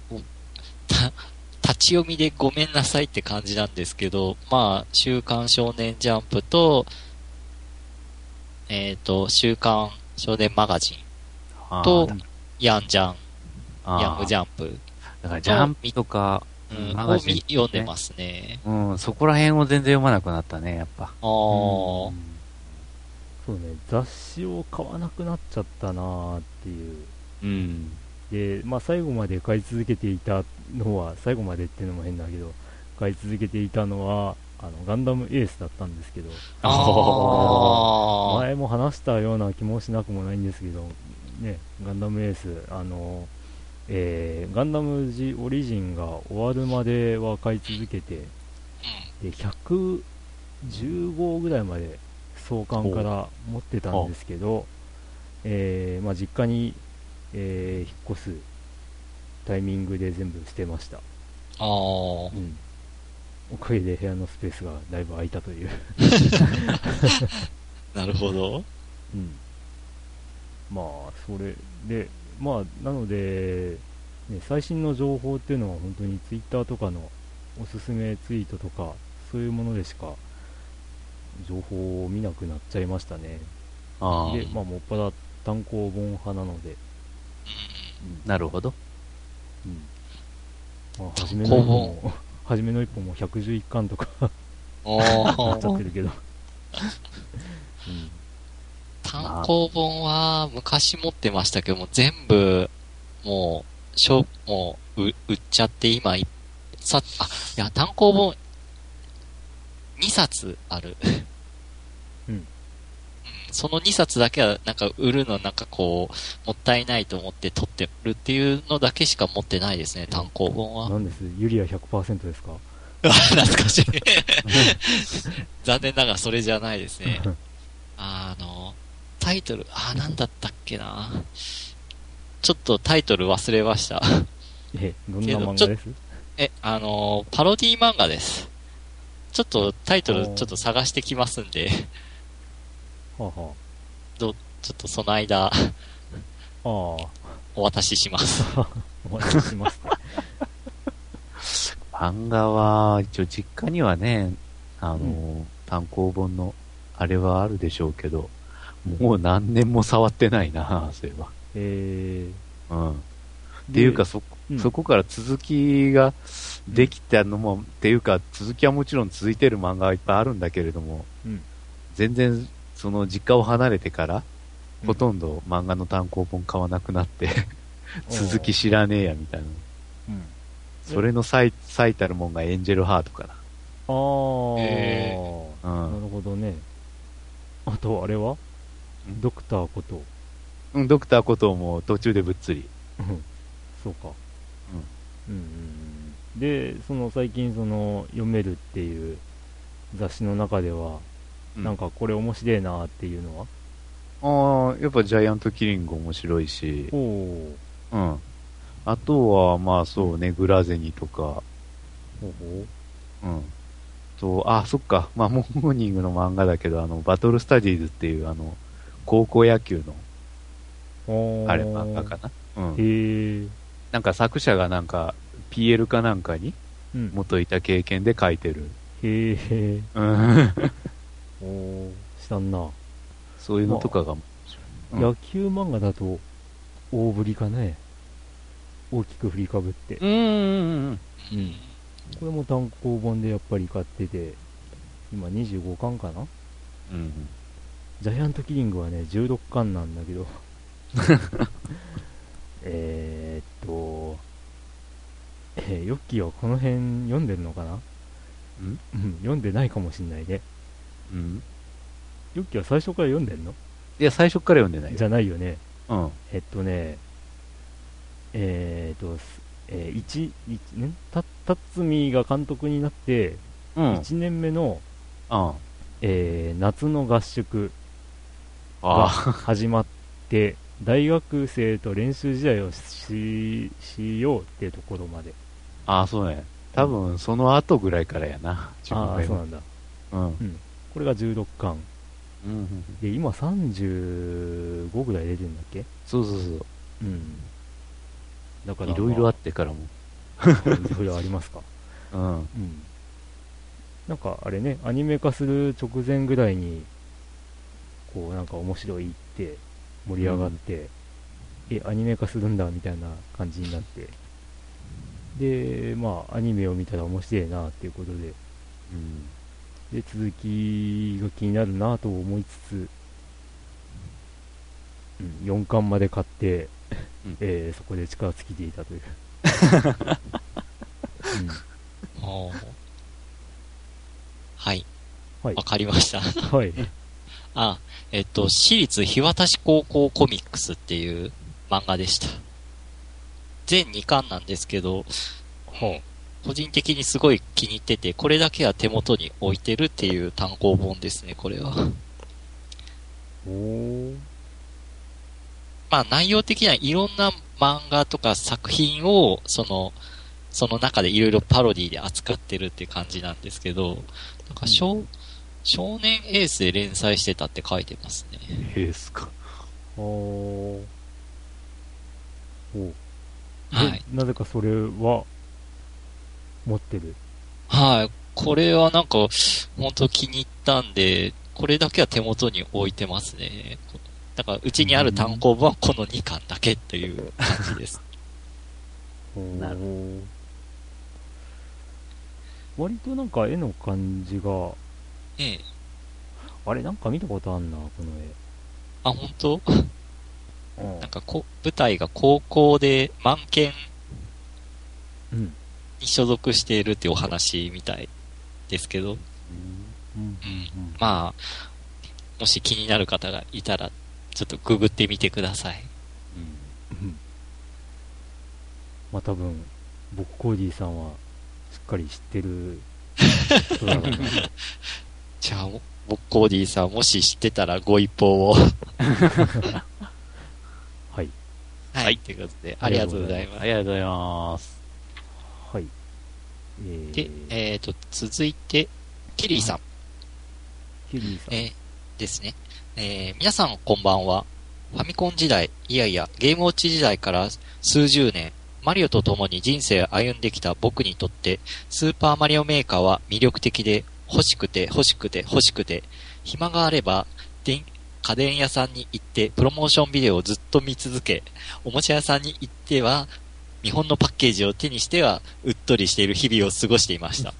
立ち読みでごめんなさいって感じなんですけど、まあ、週刊少年ジャンプと、週刊少年マガジンと、ヤングジャンプ。だからジャンプとか、うん、マガジン、ね、読んでますね。うん、そこら辺を全然読まなくなったね、やっぱ。ああ、うん。そうね、雑誌を買わなくなっちゃったなーっていう。うん。で、まあ、最後まで買い続けていたのは、最後までっていうのも変だけど、買い続けていたのは、ガンダムエースだったんですけど、前も話したような気もしなくもないんですけど、ね、ガンダムエース、ガンダムジオリジンが終わるまでは買い続けて、で115ぐらいまで創刊から持ってたんですけど、まあ、実家に、引っ越すタイミングで全部捨てました。うん、おかげで部屋のスペースがだいぶ空いたというなるほど、うん、まあそれでまあなので、ね、最新の情報っていうのは本当にツイッターとかのおすすめツイートとかそういうものでしか情報を見なくなっちゃいましたね。で、まあ、もっぱら単行本派なので、うん、なるほど、うん、まあ、初めの一本も111巻とかなっちゃってるけど、うん、単行本は昔持ってましたけども全部もう売っちゃって今1冊あいや単行本2冊ある、うん、その2冊だけはなんか売るのなんかこうもったいないと思って取ってるっていうのだけしか持ってないですね。単行本は何です？ユリア 100% ですか？懐かしい残念ながらそれじゃないですねタイトル何だったっけなちょっとタイトル忘れましたどんな漫画です？パロディ漫画です。ちょっとタイトルちょっと探してきますんでははちょっとその間お渡ししますお渡しします漫画は一応実家にはねうん、単行本のあれはあるでしょうけどもう何年も触ってないなそういえば。うんっていうかそこから続きができたのも、うん、っていうか続きはもちろん続いてる漫画はいっぱいあるんだけれども、うん、全然その実家を離れてから、うん、ほとんど漫画の単行本買わなくなって続き知らねえやみたいな、うん、それの最たるもんがエンジェルハートかな。なるほどね。あとあれはドクターコトー、うん、ドクターコトーも途中でぶっつり、うん、そうか、うん、うんでその最近その読めるっていう雑誌の中では、うん、なんかこれ面白いなっていうのはやっぱジャイアントキリング面白いしうん、あとはまあそうね、うん、グラゼニとかうんとそっか、まあ、モーニングの漫画だけどバトルスタディーズっていう高校野球のあれ漫画かな、うん、なんか作者がなんかPL かなんかに元いた経験で書いてる、うん、へえしたんなそういうのとかが、まあうん、野球漫画だと大振りかね大きく振りかぶってうんこれも単行本でやっぱり買ってて今25巻かな、うん、ジャイアントキリングはね16巻なんだけどヨッキーはこの辺読んでるのかな？読んでないかもしんないね。うん、ヨッキーは最初から読んでるの？いや最初から読んでないよ。じゃないよね。うん、辰巳が監督になって1年目の、夏の合宿が始まって大学生と練習試合をしようっていうところまで。そうね。多分その後ぐらいからやな。そうなんだ。うん。これが16巻。うん。で、今35ぐらい出てるんだっけ？そう。うん。だから、いろいろあってからも。いろいろありますか。うん。なんかあれね、アニメ化する直前ぐらいに、こうなんか面白いって盛り上がって、アニメ化するんだみたいな感じになって。でまあアニメを見たら面白いなっていうことで、で続きが気になるなと思いつつ、4巻まで買ってうん、そこで力尽きていたという、うん、おはいわ、はい、かりましたはいあ、私立日渡し高校コミックスっていう漫画でした。全2巻なんですけど、個人的にすごい気に入ってて、これだけは手元に置いてるっていう単行本ですね、これは。まあ内容的にはいろんな漫画とか作品をその中でいろいろパロディで扱ってるって感じなんですけど、なんか少年エースで連載してたって書いてますね。エースか。おお。はい。なぜかそれは持ってる。はい。これはなんか本当気に入ったんで、これだけは手元に置いてますね。だからうちにある単行本はこの2巻だけという感じです。なるほど。割となんか絵の感じが。ええ、あれなんか見たことあんなこの絵。あ、本当？なんか舞台が高校で漫研に所属しているっていうお話みたいですけど、まあもし気になる方がいたらちょっとググってみてください。うんうん、まあ多分僕コーディーさんはしっかり知ってる人だから。じゃあ、僕コーディーさん、もし知ってたらご一報を。はい。はい。ということで、ありがとうございます。ありがとうございます。はい。で、続いて、キリーさん。キリーさん。ですね。皆さん、こんばんは。ファミコン時代、いやいや、ゲームウォッチ時代から数十年、マリオと共に人生を歩んできた僕にとって、スーパーマリオメーカーは魅力的で、欲しくて欲しくて欲しくて、暇があれば家電屋さんに行ってプロモーションビデオをずっと見続け、おもちゃ屋さんに行っては見本のパッケージを手にしてはうっとりしている日々を過ごしていました、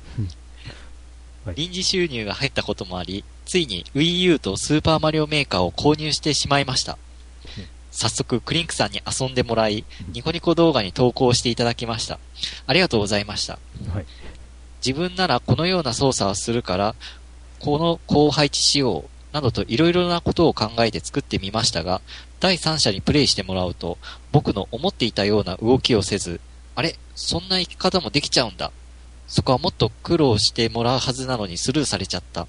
はい、臨時収入が入ったこともあり、ついに WiiU とスーパーマリオメーカーを購入してしまいました。早速クリンクさんに遊んでもらい、ニコニコ動画に投稿していただきました。ありがとうございました。はい、自分ならこのような操作をするから、こう配置しようなどといろいろなことを考えて作ってみましたが、第三者にプレイしてもらうと、僕の思っていたような動きをせず、あれ？そんな生き方もできちゃうんだ。そこはもっと苦労してもらうはずなのにスルーされちゃった。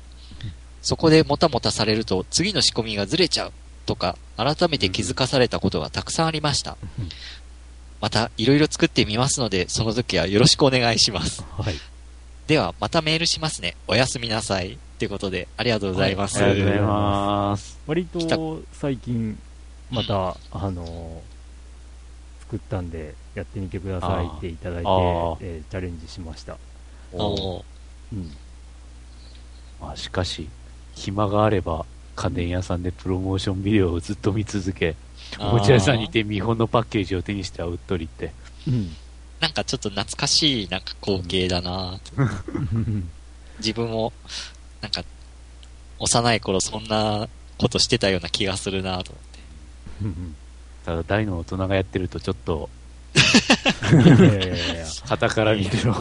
そこでもたもたされると次の仕込みがずれちゃうとか、改めて気づかされたことがたくさんありました。またいろいろ作ってみますので、その時はよろしくお願いします。はい。ではまたメールしますね。おやすみなさい。ということでありがとうございます。はい、ありがとうございます。割と最近また、作ったんでやってみてくださいっていただいて、チャレンジしました。おうん。まあしかし暇があれば家電屋さんでプロモーションビデオをずっと見続け、おもちゃ屋さんにいて見本のパッケージを手にしてはうっとりって。うん。なんかちょっと懐かしいなんか光景だなぁ。自分もなんか幼い頃そんなことしてたような気がするなぁと思って。ただ大の大人がやってるとちょっと傍から見てろ。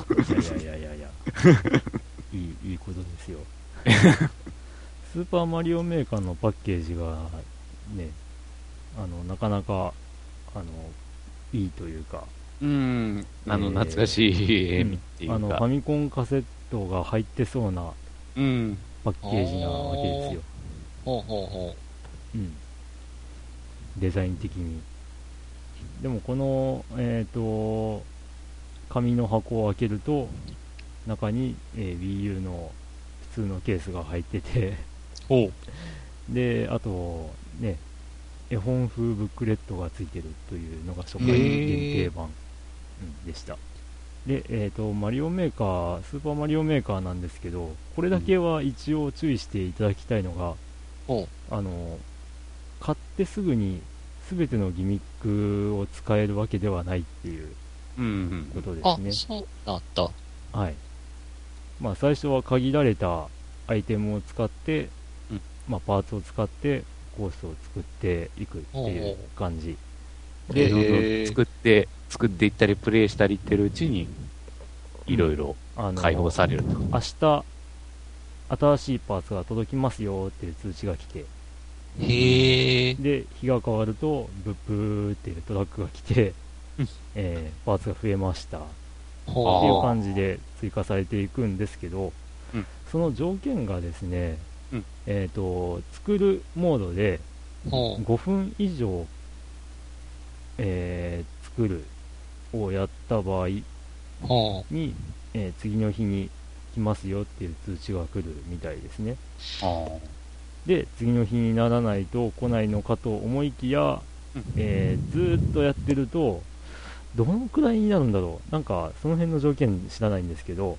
いやいやいやいや。いいことですよ。スーパーマリオメーカーのパッケージがね、なかなかいいというか。うん、懐かしい絵みっていうか、ファミコンカセットが入ってそうなパッケージなわけですよ。ほうほうほう。うん。デザイン的に。でもこの紙の箱を開けると中に WiiU の普通のケースが入っててほう。で、あとね、絵本風ブックレットがついてるというのが初回限定版。でした。で、マリオメーカー、スーパーマリオメーカーなんですけど、これだけは一応注意していただきたいのが、買ってすぐに全てのギミックを使えるわけではないっていうことですね。あ、そうだった。はい。まあ最初は限られたアイテムを使って、パーツを使ってコースを作っていくっていう感じで、作っていったりプレイしたりってるうちにいろいろ解放されると、明日新しいパーツが届きますよっていう通知が来て、へえ。で日が変わるとブッブーっていうトラックが来て、パーツが増えましたっていう感じで追加されていくんですけど、うん、その条件がですね、うん、作るモードで5分以上、作るをやった場合に、次の日に来ますよっていう通知が来るみたいですね。で次の日にならないと来ないのかと思いきや、ずっとやってるとどのくらいになるんだろう、なんかその辺の条件知らないんですけど、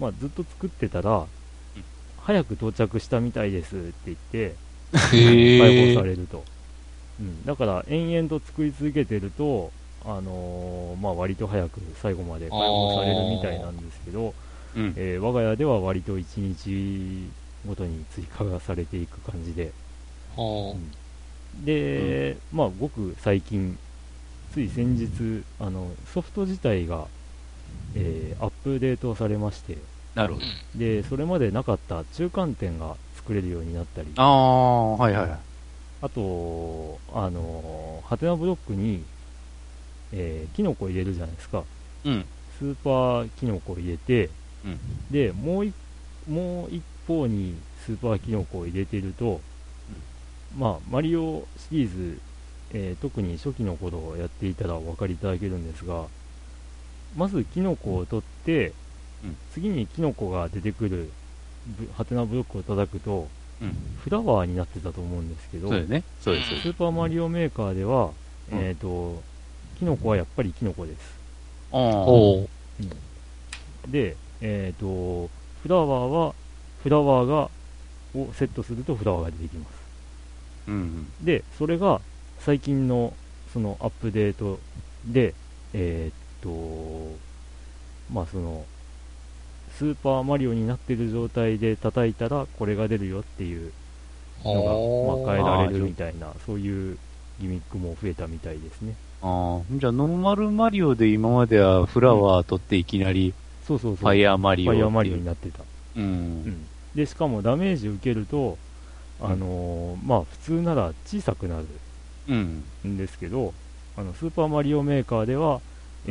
まあ、ずっと作ってたら早く到着したみたいですって言って解放されると、うん、だから延々と作り続けてると、まあ、割と早く最後まで解放されるみたいなんですけど、我が家では割と1日ごとに追加がされていく感じで、で、まあ、ごく最近つい先日ソフト自体が、アップデートされまして、なるほど。でそれまでなかった中間点が作れるようになったり、あとハテナブロックに、キノコ入れるじゃないですか、スーパーキノコ入れて、でもう一方にスーパーキノコを入れていると、まあ、マリオシリーズ、特に初期の頃をやっていたらお分かりいただけるんですが、まずキノコを取って、次にキノコが出てくるハテナブロックを叩くと、フラワーになってたと思うんですけど、そうです、スーパーマリオメーカーでは、キノコはやっぱりキノコです。で、フラワーをセットするとフラワーが出てきます。でそれが最近のそのアップデートで、まあそのスーパーマリオになっている状態で叩いたらこれが出るよっていうのが、まあ、変えられるみたいな、そういうギミックも増えたみたいですね。じゃあノーマルマリオで今まではフラワー取っていきなりファイアーマリオになってた。でしかもダメージ受けると、まあ、普通なら小さくなるんですけど、スーパーマリオメーカーでは、フ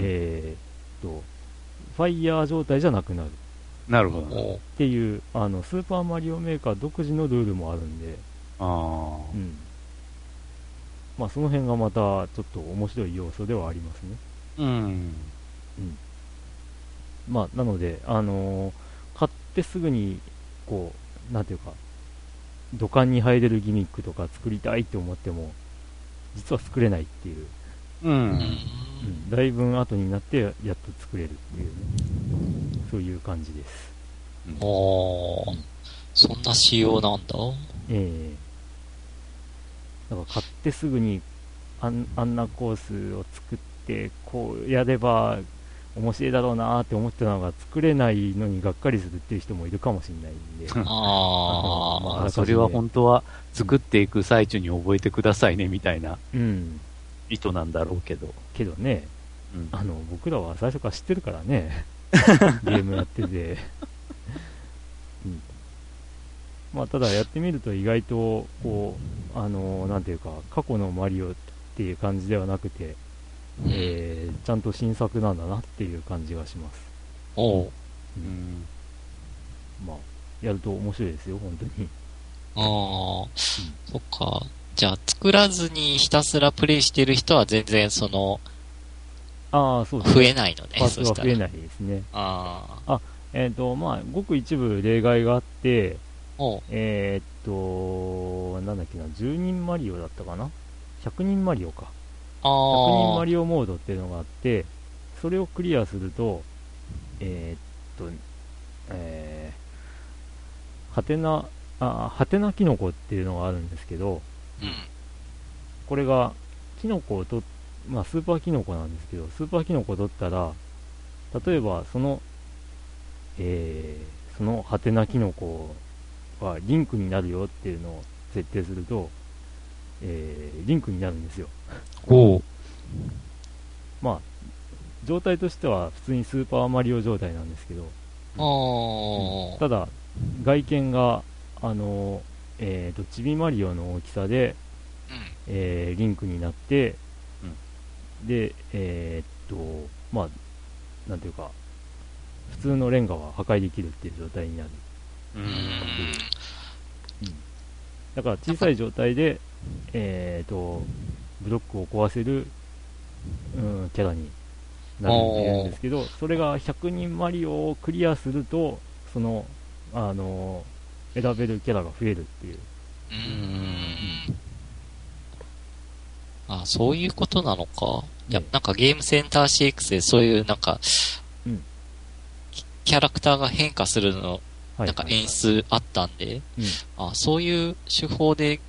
ァイヤー状態じゃなくなる。なるほど。っていうスーパーマリオメーカー独自のルールもあるんで、まあ、その辺がまたちょっと面白い要素ではありますね。まあ、なので、買ってすぐにこうなんていうか土管に入れるギミックとか作りたいって思っても実は作れないっていう、だいぶ後になってやっと作れるっていう、そういう感じです。そんな仕様なんだ。だから買ってすぐにあんなコースを作ってこうやれば面白いだろうなーって思ってたのが作れないのにがっかりするっていう人もいるかもしれないんで、まあ、それは本当は作っていく最中に覚えてくださいねみたいな意図なんだろうけど、ね、僕らは最初から知ってるからねゲームやってて、まあ、ただやってみると意外とこうなんていうか過去のマリオっていう感じではなくて、ちゃんと新作なんだなっていう感じがします。まあ、やると面白いですよ本当に。そっか。じゃあ作らずにひたすらプレイしてる人は全然その増えないのね。パーツは増えないですね。まあごく一部例外があって、なんだっけな、10人マリオだったかな、100人マリオか。100人マリオモードっていうのがあって、それをクリアするとハテナキノコっていうのがあるんですけど、これがキノコをまあ、スーパーキノコなんですけど、スーパーキノコを取ったら例えばそのハテナキノコはリンクになるよっていうのを設定すると、リンクになるんですよ。まあ状態としては普通にスーパーマリオ状態なんですけど、ただ外見がちびマリオの大きさで、リンクになって、でまあなんていうか普通のレンガは破壊できるっていう状態になる。だから小さい状態でブロックを壊せる、キャラになるっていうんですけど、それが100人マリオをクリアするとその、選べるキャラが増えるっていう。あ、そういうことなのか。いや、なんかゲームセンター CX でそういうなんか、キャラクターが変化するのなんか演出あったんで、あ、そういう手法で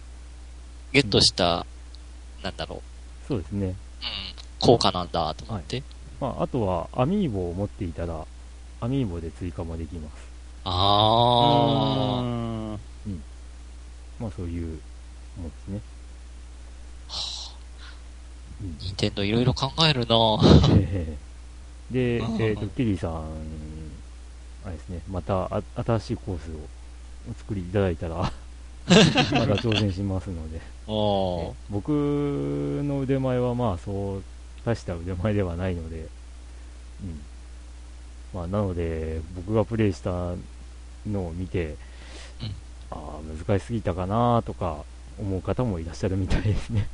ゲットした、なんだろう。そうですね。効果なんだと思って。あとはアミーボを持っていたらアミーボで追加もできます。まあそういうもんですね。任天堂いろいろ考えるなぁ。で、ケリーさんあれですね、また新しいコースをお作りいただいたらまだ挑戦しますので。僕の腕前はまあそう大した腕前ではないので、まあなので僕がプレイしたのを見て、ああ難しすぎたかなとか思う方もいらっしゃるみたいですね。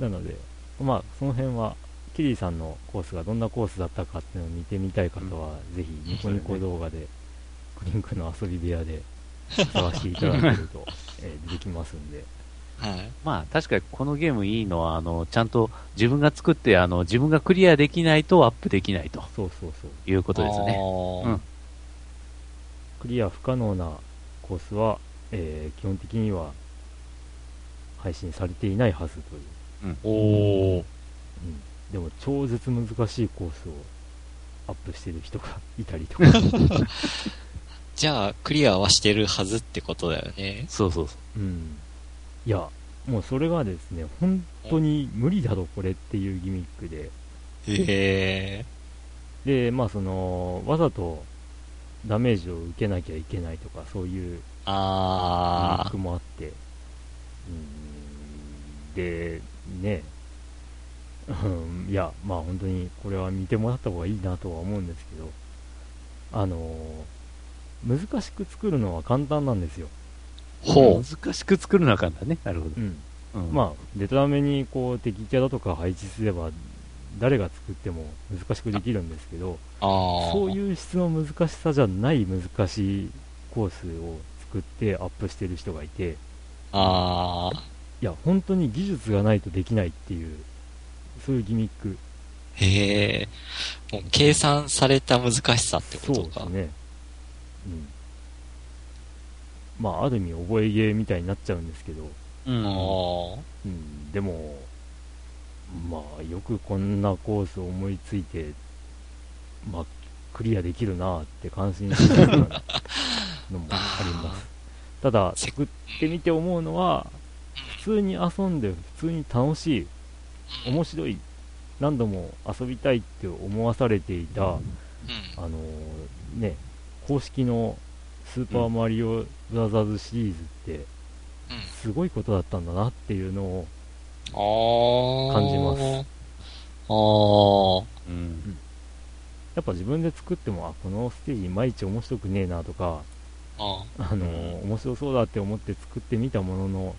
なのでまあその辺はキリーさんのコースがどんなコースだったかっていうのを見てみたい方は、ぜひニコニコ動画でクリンクの遊び部屋で探していただけるとできますんで。まあ確かにこのゲームいいのはちゃんと自分が作って自分がクリアできないとアップできないということですね。クリア不可能なコースは、基本的には配信されていないはずという。でも超絶難しいコースをアップしてる人がいたりとか。じゃあクリアはしてるはずってことだよね。いやもうそれがですね、本当に無理だろこれっていうギミックで、でまあそのわざとダメージを受けなきゃいけないとかそういうギミックもあって、でね、いやまあ本当にこれは見てもらった方がいいなとは思うんですけど、難しく作るのは簡単なんですよ。難しく作るのは簡単ね。なるほど。まあでたらめにこう敵キャラとか配置すれば誰が作っても難しくできるんですけど、そういう質の難しさじゃない難しいコースを作ってアップしてる人がいて、いや本当に技術がないとできないっていう、そういうギミック。もう計算された難しさってことか。まあある意味覚えゲーみたいになっちゃうんですけど、でもまあよくこんなコースを思いついて、まあクリアできるなって感心するのもあります。ただ作ってみて思うのは、普通に遊んで普通に楽しい、面白い、何度も遊びたいって思わされていた、公式のスーパーマリオブラザーズシリーズってすごいことだったんだなっていうのを感じます。やっぱ自分で作っても、あ、このステージいまいち面白くねえなとか、面白そうだって思って作ってみたものの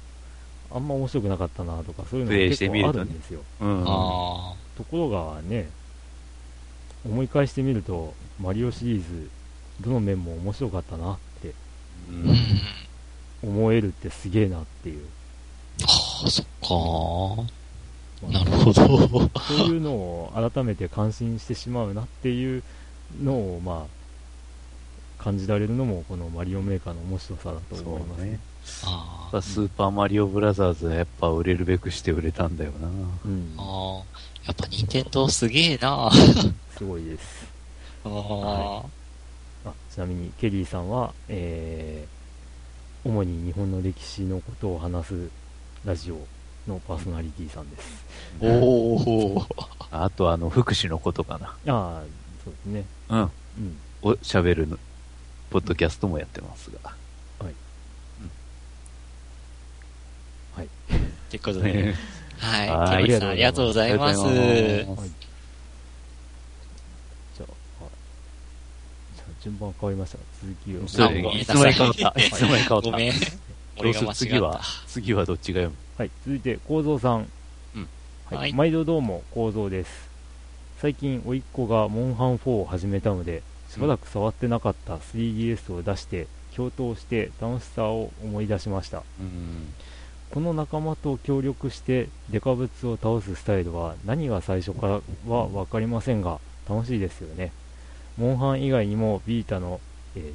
あんま面白くなかったなとか、そういうのが結構あるんですよ。ところがね、思い返してみるとマリオシリーズどの面も面白かったなって思えるってすげえなっていう。そっかー、なるほど。そういうのを改めて感心してしまうなっていうのを、まあ感じられるのもこのマリオメーカーの面白さだと思いますね。スーパーマリオブラザーズはやっぱ売れるべくして売れたんだよな。やっぱ任天堂すげえな。すごいです。ちなみにケリーさんは、主に日本の歴史のことを話すラジオのパーソナリティさんです。おー。あと福祉のことかな。ああ、そうですね。うん。うん、おしゃべるの、ポッドキャストもやってますが。はい。うん、はい。ってことで、ね。はい。ケミさん、ありがとうございます。順番変わりました。続きを。いつの間に変わった。いつの間に変わった。ごめん。俺が間違った。次はどっちが読む？はい。続いて、構造さん。はいはい、毎度どうも構造です。最近甥っ子がモンハン4を始めたのでしばらく触ってなかった 3DS を出して共闘して楽しさを思い出しました。うん、この仲間と協力してデカブツを倒すスタイルは何が最初からは分かりませんが楽しいですよね。モンハン以外にもビータの、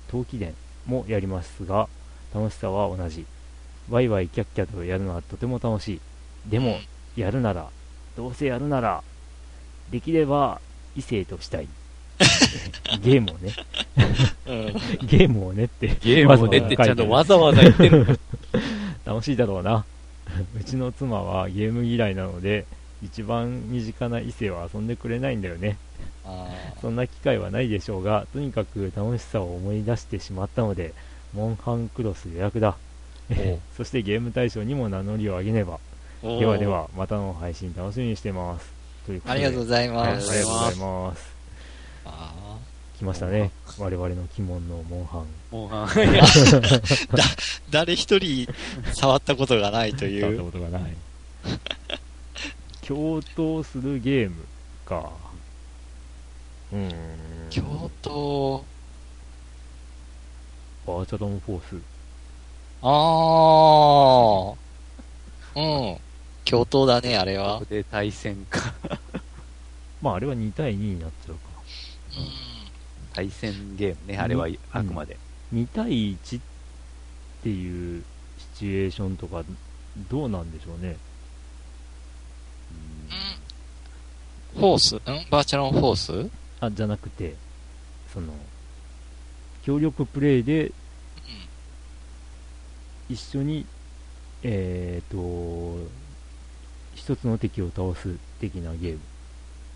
冬季伝もやりますが楽しさは同じ。ワイワイキャッキャとやるのはとても楽しい。でもやるならどうせやるならできれば異性としたいゲームをねゲームをねってゲームをねってちゃんとわざわざ言ってる楽しいだろうなうちの妻はゲーム嫌いなので一番身近な異性は遊んでくれないんだよね。あそんな機会はないでしょうがとにかく楽しさを思い出してしまったのでモンハンクロス予約だそしてゲーム大賞にも名乗りを上げねば。ではではまたの配信楽しみにしてますということで。ありがとうございます。ありがとうございます。あ来ましたね。我々の鬼門のモンハン。モンハン。いや誰一人触ったことがないという。触ったことがない。共闘するゲームか。共闘。バーチャルフォース。ああ。うん。共闘だね、あれは。ここで対戦か。まあ、あれは2対2になっちゃうか。対戦ゲームね、あれはあくまで。2対1っていうシチュエーションとか、どうなんでしょうね。フォース？バーチャルフォース？あ、じゃなくて、協力プレイで、一緒に、一つの敵を倒す的なゲーム。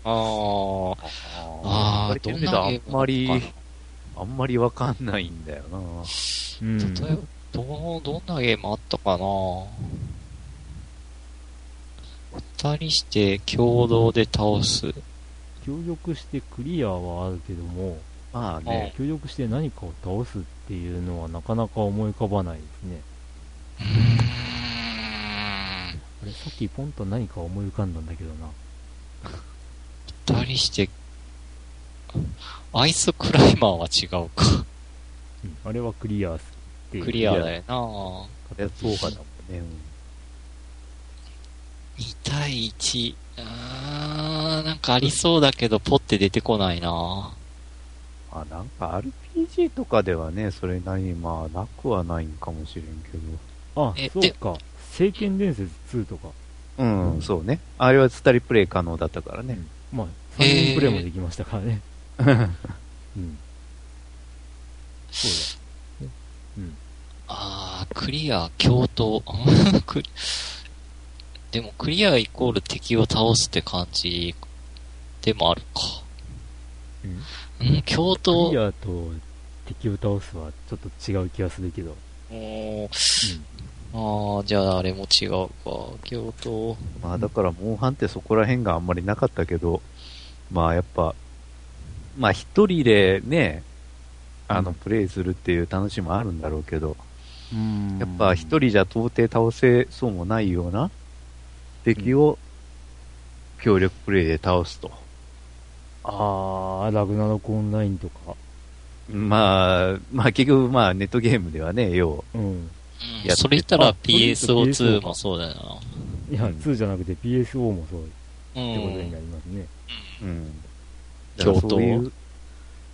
どんなゲームあんまりわかんないんだよな。例えばどんなゲームあったかな。二人して共同で倒す。協力してクリアはあるけども、まあね、協力して何かを倒すっていうのはなかなか思い浮かばないですね。さっきポンと何か思い浮かんだんだけどな。二人してアイスクライマーは違うか。あれはクリアする。クリアだよな。そうかだもんね。2対1。なんかありそうだけどポって出てこないな。あ、なんか RPG とかではね、それなりにまあなくはないんかもしれんけど。あ、そうか。聖剣伝説2とか。そうね。あれは2人プレイ可能だったからね。まあ、3人プレイもできましたからね。そうだ。クリア、共闘。でも、クリアイコール敵を倒すって感じでもあるか。共闘。クリアと敵を倒すはちょっと違う気がするけど。じゃああれも違うか、共闘。まあだからモンハンってそこら辺があんまりなかったけど、まあやっぱ、まあ一人でね、プレイするっていう楽しみもあるんだろうけど、やっぱ一人じゃ到底倒せそうもないような敵を協力プレイで倒すと。ラグナロクオンラインとか。まあ結局まあネットゲームではね、それ言ったら PSO2 もそうだよな。いや、2じゃなくて PSO もそうってことになりますね。共闘。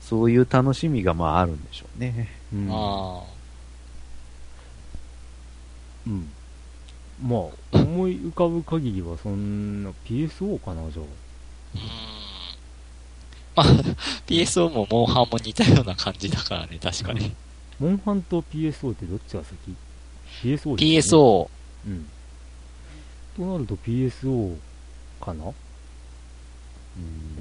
そういう楽しみがまああるんでしょうね。まあ、思い浮かぶ限りはそんな PSO かな、じゃあ。PSO もモンハンも似たような感じだからね、確かに。モンハンと PSO ってどっちが先？PSO ですね。PSO。となると PSO かな、う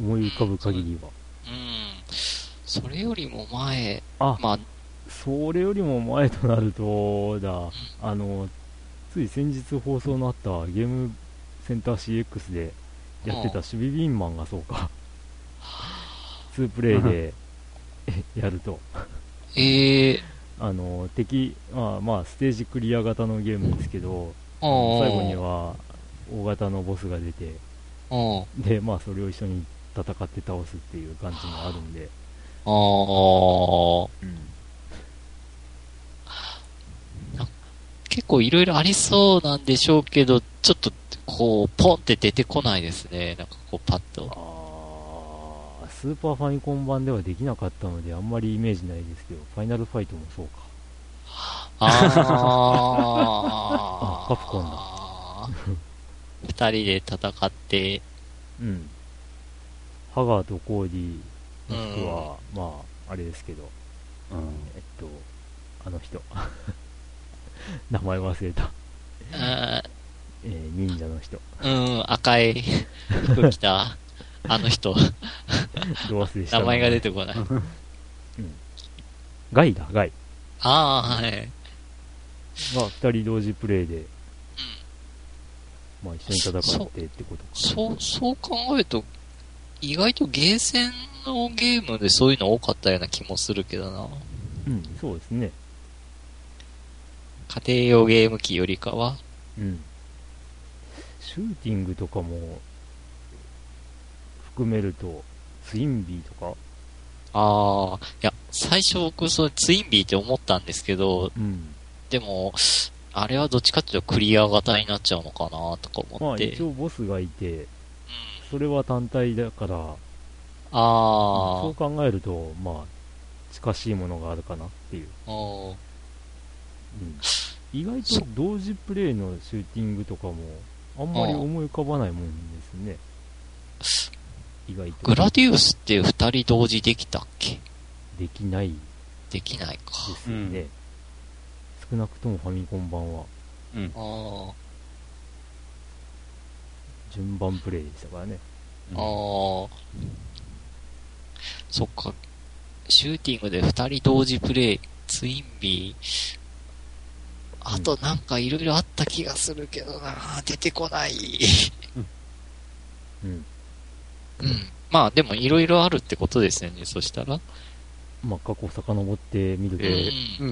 ん、思い浮かぶ限りは。うん、それよりも前、あ、まあ、それよりも前となるとだ、つい先日放送のあったゲームセンター CX でやってた守備ビーンマンがそうか、2プレイでやると、敵、まあステージクリア型のゲームですけど、最後には大型のボスが出て、でまあそれを一緒に戦って倒すっていう感じもあるんで、結構いろいろありそうなんでしょうけど、ちょっとこうポンって出てこないですね。なんかこうパッと。ああ、スーパーファミコン版ではできなかったのであんまりイメージないですけど、ファイナルファイトもそうか。ああ、カプコンだ。二人で戦って、うん。ハガーとコーディー、もしくは、まああれですけど、あの人。名前忘れた。忍者の人。赤い服着たあの人。どう忘れした。名前が出てこない。うん、ガイだ、ガイ。ああ、はい。まあ、二人同時プレイで、まあ一緒に戦ってってことか。そう考えると、意外とゲーセンのゲームでそういうの多かったような気もするけどな。うん、そうですね。家庭用ゲーム機よりかは、うん、シューティングとかも含めるとツインビーとか、ああ、いや最初僕そのツインビーって思ったんですけど、うん、でもあれはどっちかっていうとクリア型になっちゃうのかなとか思って、まあ一応ボスがいて、うん、それは単体だから、そう考えるとまあ近しいものがあるかなっていう。うん、意外と同時プレイのシューティングとかもあんまり思い浮かばないもんですね。意外とグラディウスって2人同時できたっけ？できないかですよね、うん、少なくともファミコン版は、うん、順番プレイでしたからね、うん、そっか、シューティングで2人同時プレイ、ツインビー、あとなんかいろいろあった気がするけどな、出てこない、うんうん、まあでもいろいろあるってことですよね。そしたらまあ過去を遡ってみると、そ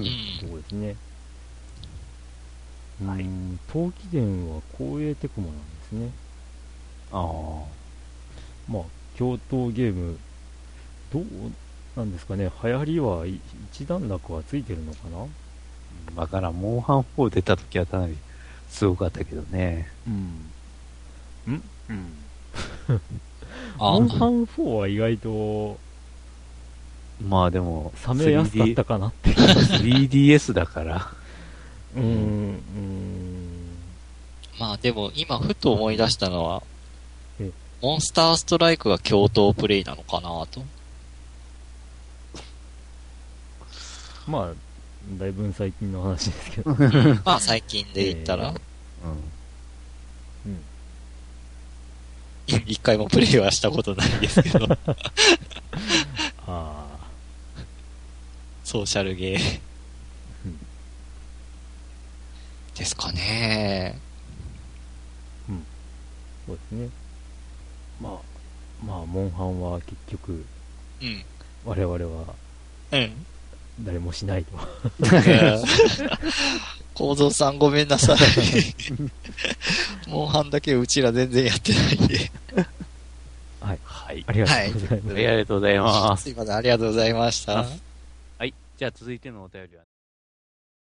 うですね、はい、冬季伝は光栄テクモなんですね。まあ共闘ゲームどうなんですかね、流行りは一段落はついてるのかな。だからモンハン4出た時はかなりすごかったけどね。うん。ん？うん。モンハン4は意外と、まあでも冷めやすかったかなって。3DS だから。まあでも今ふと思い出したのは、モンスターストライクが共闘プレイなのかなと。まあ。だいぶ最近の話ですけどまあ最近で言ったら、一回もプレイはしたことないですけどソーシャルゲーですかね。そうですね。まあモンハンは結局、我々は誰もしないと構造さんごめんなさいモンハンだけうちら全然やってないんではい、はい、ありがとうございます、はい、ありがとうございます、すいません、ありがとうございました。はい、じゃあ続いてのお便りは